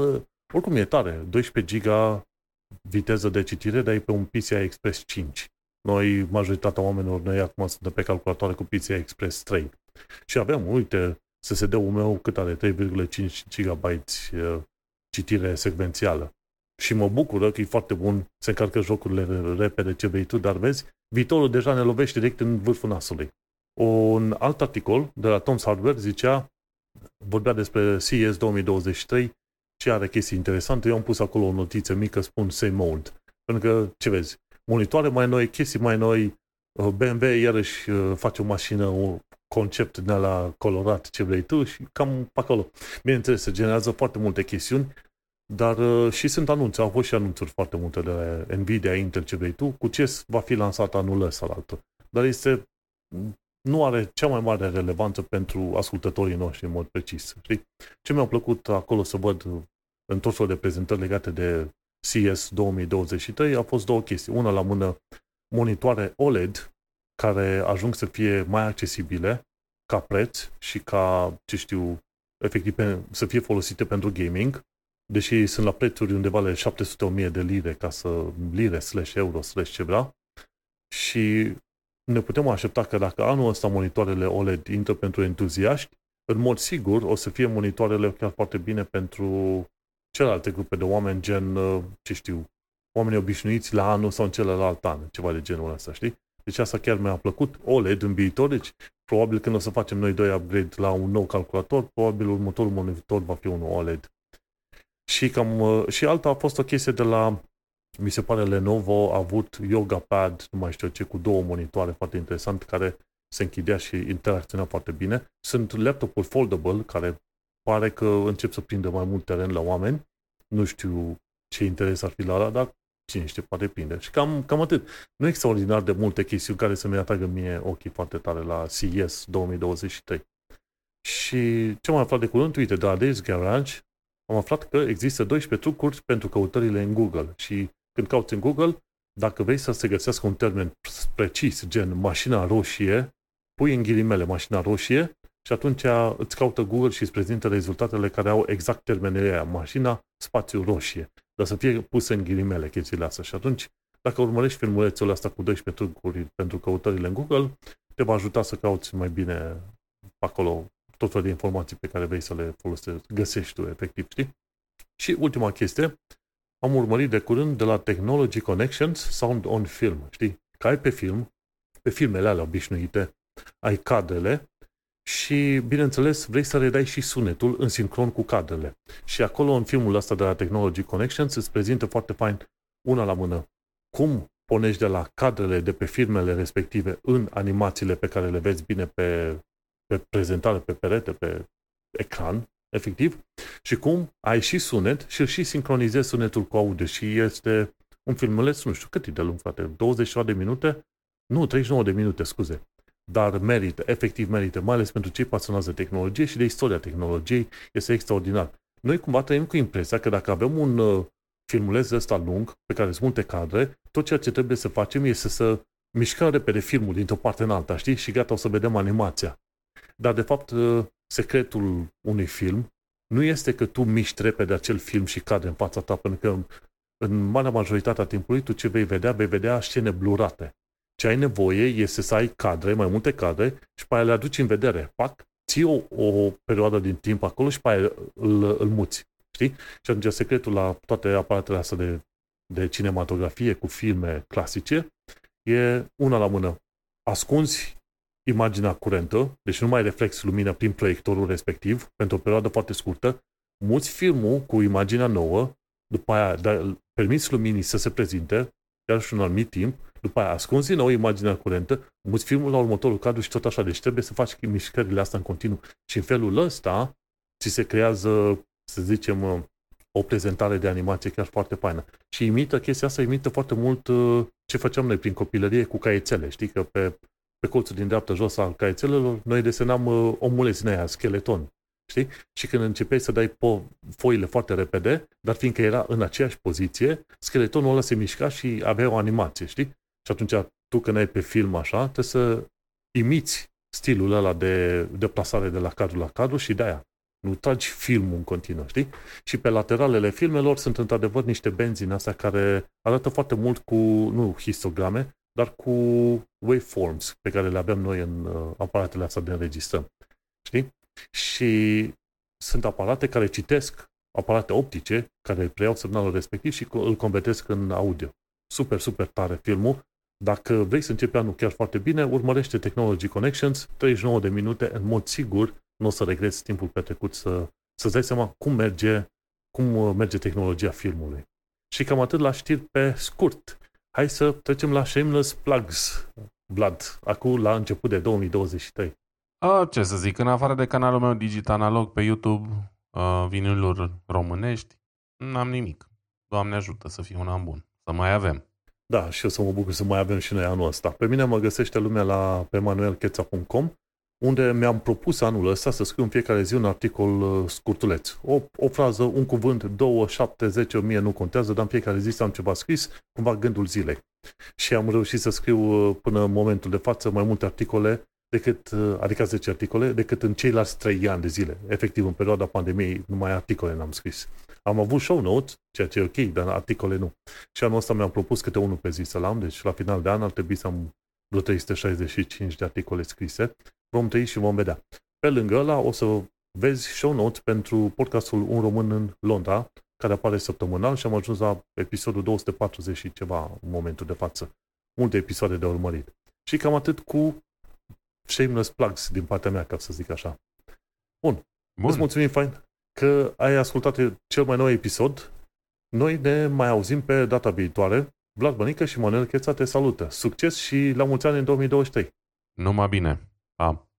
oricum, e tare. doisprezece giga viteză de citire, dar e pe un P C I Express cinci. Noi, majoritatea oamenilor, noi acum suntem pe calculatoare cu P C I Express trei. Și avem, uite, S S D-ul meu cât are? trei virgulă cinci gigabyte citire secvențială. Și mă bucură că e foarte bun, se încarcă jocurile repede ce vei tu, dar vezi, viitorul deja ne lovește direct în vârful nasului. Un alt articol de la Tom's Hardware zicea, vorbea despre C E S două mii douăzeci și trei, ce are chestii interesante, eu am pus acolo o notiță mică, spun same old, pentru că, ce vezi, monitoare mai noi, chestii mai noi, B M W iarăși face o mașină, un concept de la colorat, ce vrei tu, și cam acolo. Bineînțeles, se generează foarte multe chestiuni, dar și sunt anunțe, au fost și anunțuri foarte multe de Nvidia, Intel, ce vrei tu, cu ce va fi lansat anul ăsta la altă. Dar este, nu are cea mai mare relevanță pentru ascultătorii noștri în mod precis. Știi? Ce mi-a plăcut acolo să văd în tot felul de prezentări legate de C E S două mii douăzeci și trei, a fost două chestii. Una la mână, monitoare O L E D, care ajung să fie mai accesibile ca preț și ca, ce știu, efectiv pe, să fie folosite pentru gaming, deși sunt la prețuri undeva la șapte sute de mii de lire, ca să lire slash euro slash ce vrea. Și ne putem aștepta că dacă anul ăsta monitoarele O L E D intră pentru entuziaști, în mod sigur o să fie monitoarele chiar foarte bine pentru celelalte grupe de oameni, gen, ce știu, oamenii obișnuiți la anul sau în celălalt an, ceva de genul ăsta, știi? Deci asta chiar mi-a plăcut. O L E D în viitor, deci probabil când o să facem noi doi upgrade la un nou calculator, probabil următorul monitor va fi unul O L E D. Și, cam, și alta a fost o chestie de la, mi se pare Lenovo a avut Yoga Pad, nu mai știu ce, cu două monitoare foarte interesant, care se închidea și interacționa foarte bine. Sunt laptopuri foldable, care pare că încep să prindă mai mult teren la oameni. Nu știu ce interes ar fi la ala, dar cine știe, poate prinde. Și cam, cam atât. Nu extraordinar de multe chestiuni care să-mi atragă mie ochii foarte tare la C E S două mii douăzeci și trei. Și ce am aflat de curând? Uite, de la Days Garage am aflat că există doisprezece trucuri pentru căutările în Google. Și când cauți în Google, dacă vrei să se găsească un termen precis, gen mașina roșie, pui în ghilimele mașina roșie și atunci îți caută Google și îți prezintă rezultatele care au exact termenele aia, mașina spațiu roșie. Dar să fie puse în ghilimele chestiile astea. Și atunci, dacă urmărești filmulețul ăsta cu doisprezece trucuri pentru căutările în Google, te va ajuta să cauți mai bine acolo tot felul de informații pe care vrei să le folosești, găsești tu, efectiv, știi? Și ultima chestie, am urmărit de curând de la Technology Connections Sound on Film, știi? Că ai pe film, pe filmele alea obișnuite, ai cadrele și, bineînțeles, vrei să redai și sunetul în sincron cu cadrele. Și acolo, în filmul ăsta de la Technology Connections, îți prezintă foarte fain, una la mână, cum pornești de la cadrele de pe filmele respective în animațiile pe care le vezi bine pe pe prezentare, pe perete, pe ecran, efectiv, și cum ai și sunet și îl și sincronizezi sunetul cu audio. Și este un filmuleț, nu știu cât e de lung, frate, douăzeci și șase de minute? Nu, treizeci și nouă de minute, scuze. Dar merită, efectiv merită, mai ales pentru cei pasionați de tehnologie și de istoria tehnologiei, este extraordinar. Noi cumva trăim cu impresia că dacă avem un uh, filmuleț ăsta lung, pe care sunt multe cadre, tot ceea ce trebuie să facem este să mișcăm repede filmul dintr-o parte în alta, știi? Și gata, o să vedem animația. Dar, de fapt, secretul unui film nu este că tu miști repede acel film și cade în fața ta, pentru că în marea majoritate a timpului tu ce vei vedea, vei vedea scene blurate. Ce ai nevoie este să ai cadre, mai multe cadre, și pe aia le aduci în vedere. Pac, ții o, o perioadă din timp acolo și pe aia îl, îl muți. Știi? Și atunci secretul la toate aparatele astea de, de cinematografie cu filme clasice e una la mână. Ascunzi imaginea curentă, deci nu mai reflecți lumina prin proiectorul respectiv, pentru o perioadă foarte scurtă, muți filmul cu imaginea nouă, după aia permiți luminii să se prezinte, chiar și un anumit timp, după aia ascunzi din nou imaginea curentă, muți filmul la următorul cadru și tot așa, deci trebuie să faci mișcările astea în continuu. Și în felul ăsta ți se creează, să zicem, o prezentare de animație chiar foarte faină. Și imită, chestia asta imită foarte mult ce făceam noi prin copilărie cu caiețele, știi, că pe pe colțul din dreapta jos al caietelelor, noi desenam uh, omuleți din aia, scheleton. Știi? Și când începeai să dai po- foile foarte repede, dar fiindcă era în aceeași poziție, scheletonul ăla se mișca și avea o animație, știi? Și atunci tu când ai pe film așa, trebuie să imiți stilul ăla de deplasare de la cadru la cadru și de aia. Nu tragi filmul în continuu, știi? Și pe lateralele filmelor sunt într-adevăr niște benzi din astea care arată foarte mult cu, nu histograme, dar cu waveforms pe care le aveam noi în uh, aparatele astea de înregistrăm. Știi? Și sunt aparate care citesc, aparate optice, care preiau semnalul respectiv și îl convertesc în audio. Super, super tare filmul. Dacă vrei să începi anul chiar foarte bine, urmărește Technology Connections, treizeci și nouă de minute, în mod sigur, nu o să regreți timpul petrecut să, să-ți dai seama cum merge, cum merge tehnologia filmului. Și cam atât la știri pe scurt. Hai să trecem la shameless plugs. Vlad, acum la început de două mii douăzeci și trei. A, ce să zic, în afară de canalul meu digital analog pe YouTube, uh, viniluri românești, n-am nimic. Doamne ajută să fie un an bun, să mai avem. Da, și eu să mă bucur să mai avem și noi anul ăsta. Pe mine mă găsește lumea la, pe manuel cheța punct com, unde mi-am propus anul ăsta să scriu în fiecare zi un articol scurtuleț. O, o frază, un cuvânt, două, șapte, zece, o mie, nu contează, dar în fiecare zi să am ceva scris, cumva gândul zilei. Și am reușit să scriu până în momentul de față mai multe articole, decât, adică zece articole, decât în ceilalți trei ani de zile. Efectiv, în perioada pandemiei, numai articole n-am scris. Am avut show notes, ceea ce e ok, dar articole nu. Și anul ăsta mi-am propus câte unul pe zi să-l am, deci la final de an ar trebui să am vreo trei sute șaizeci și cinci de articole scrise. Vom trăi și vom vedea. Pe lângă ăla o să vezi show notes pentru podcastul Un Român în Londra, care apare săptămânal și am ajuns la episodul două sute patruzeci și ceva în momentul de față. Multe episoade de urmărit. Și cam atât cu shameless plugs din partea mea, ca să zic așa. Bun. Bun. Îți mulțumim, fain, că ai ascultat cel mai nou episod. Noi ne mai auzim pe data viitoare. Vlad Bănică și Manuel Cheța te salută. Succes și la mulți ani în două mii douăzeci și trei. Numai bine. Pa!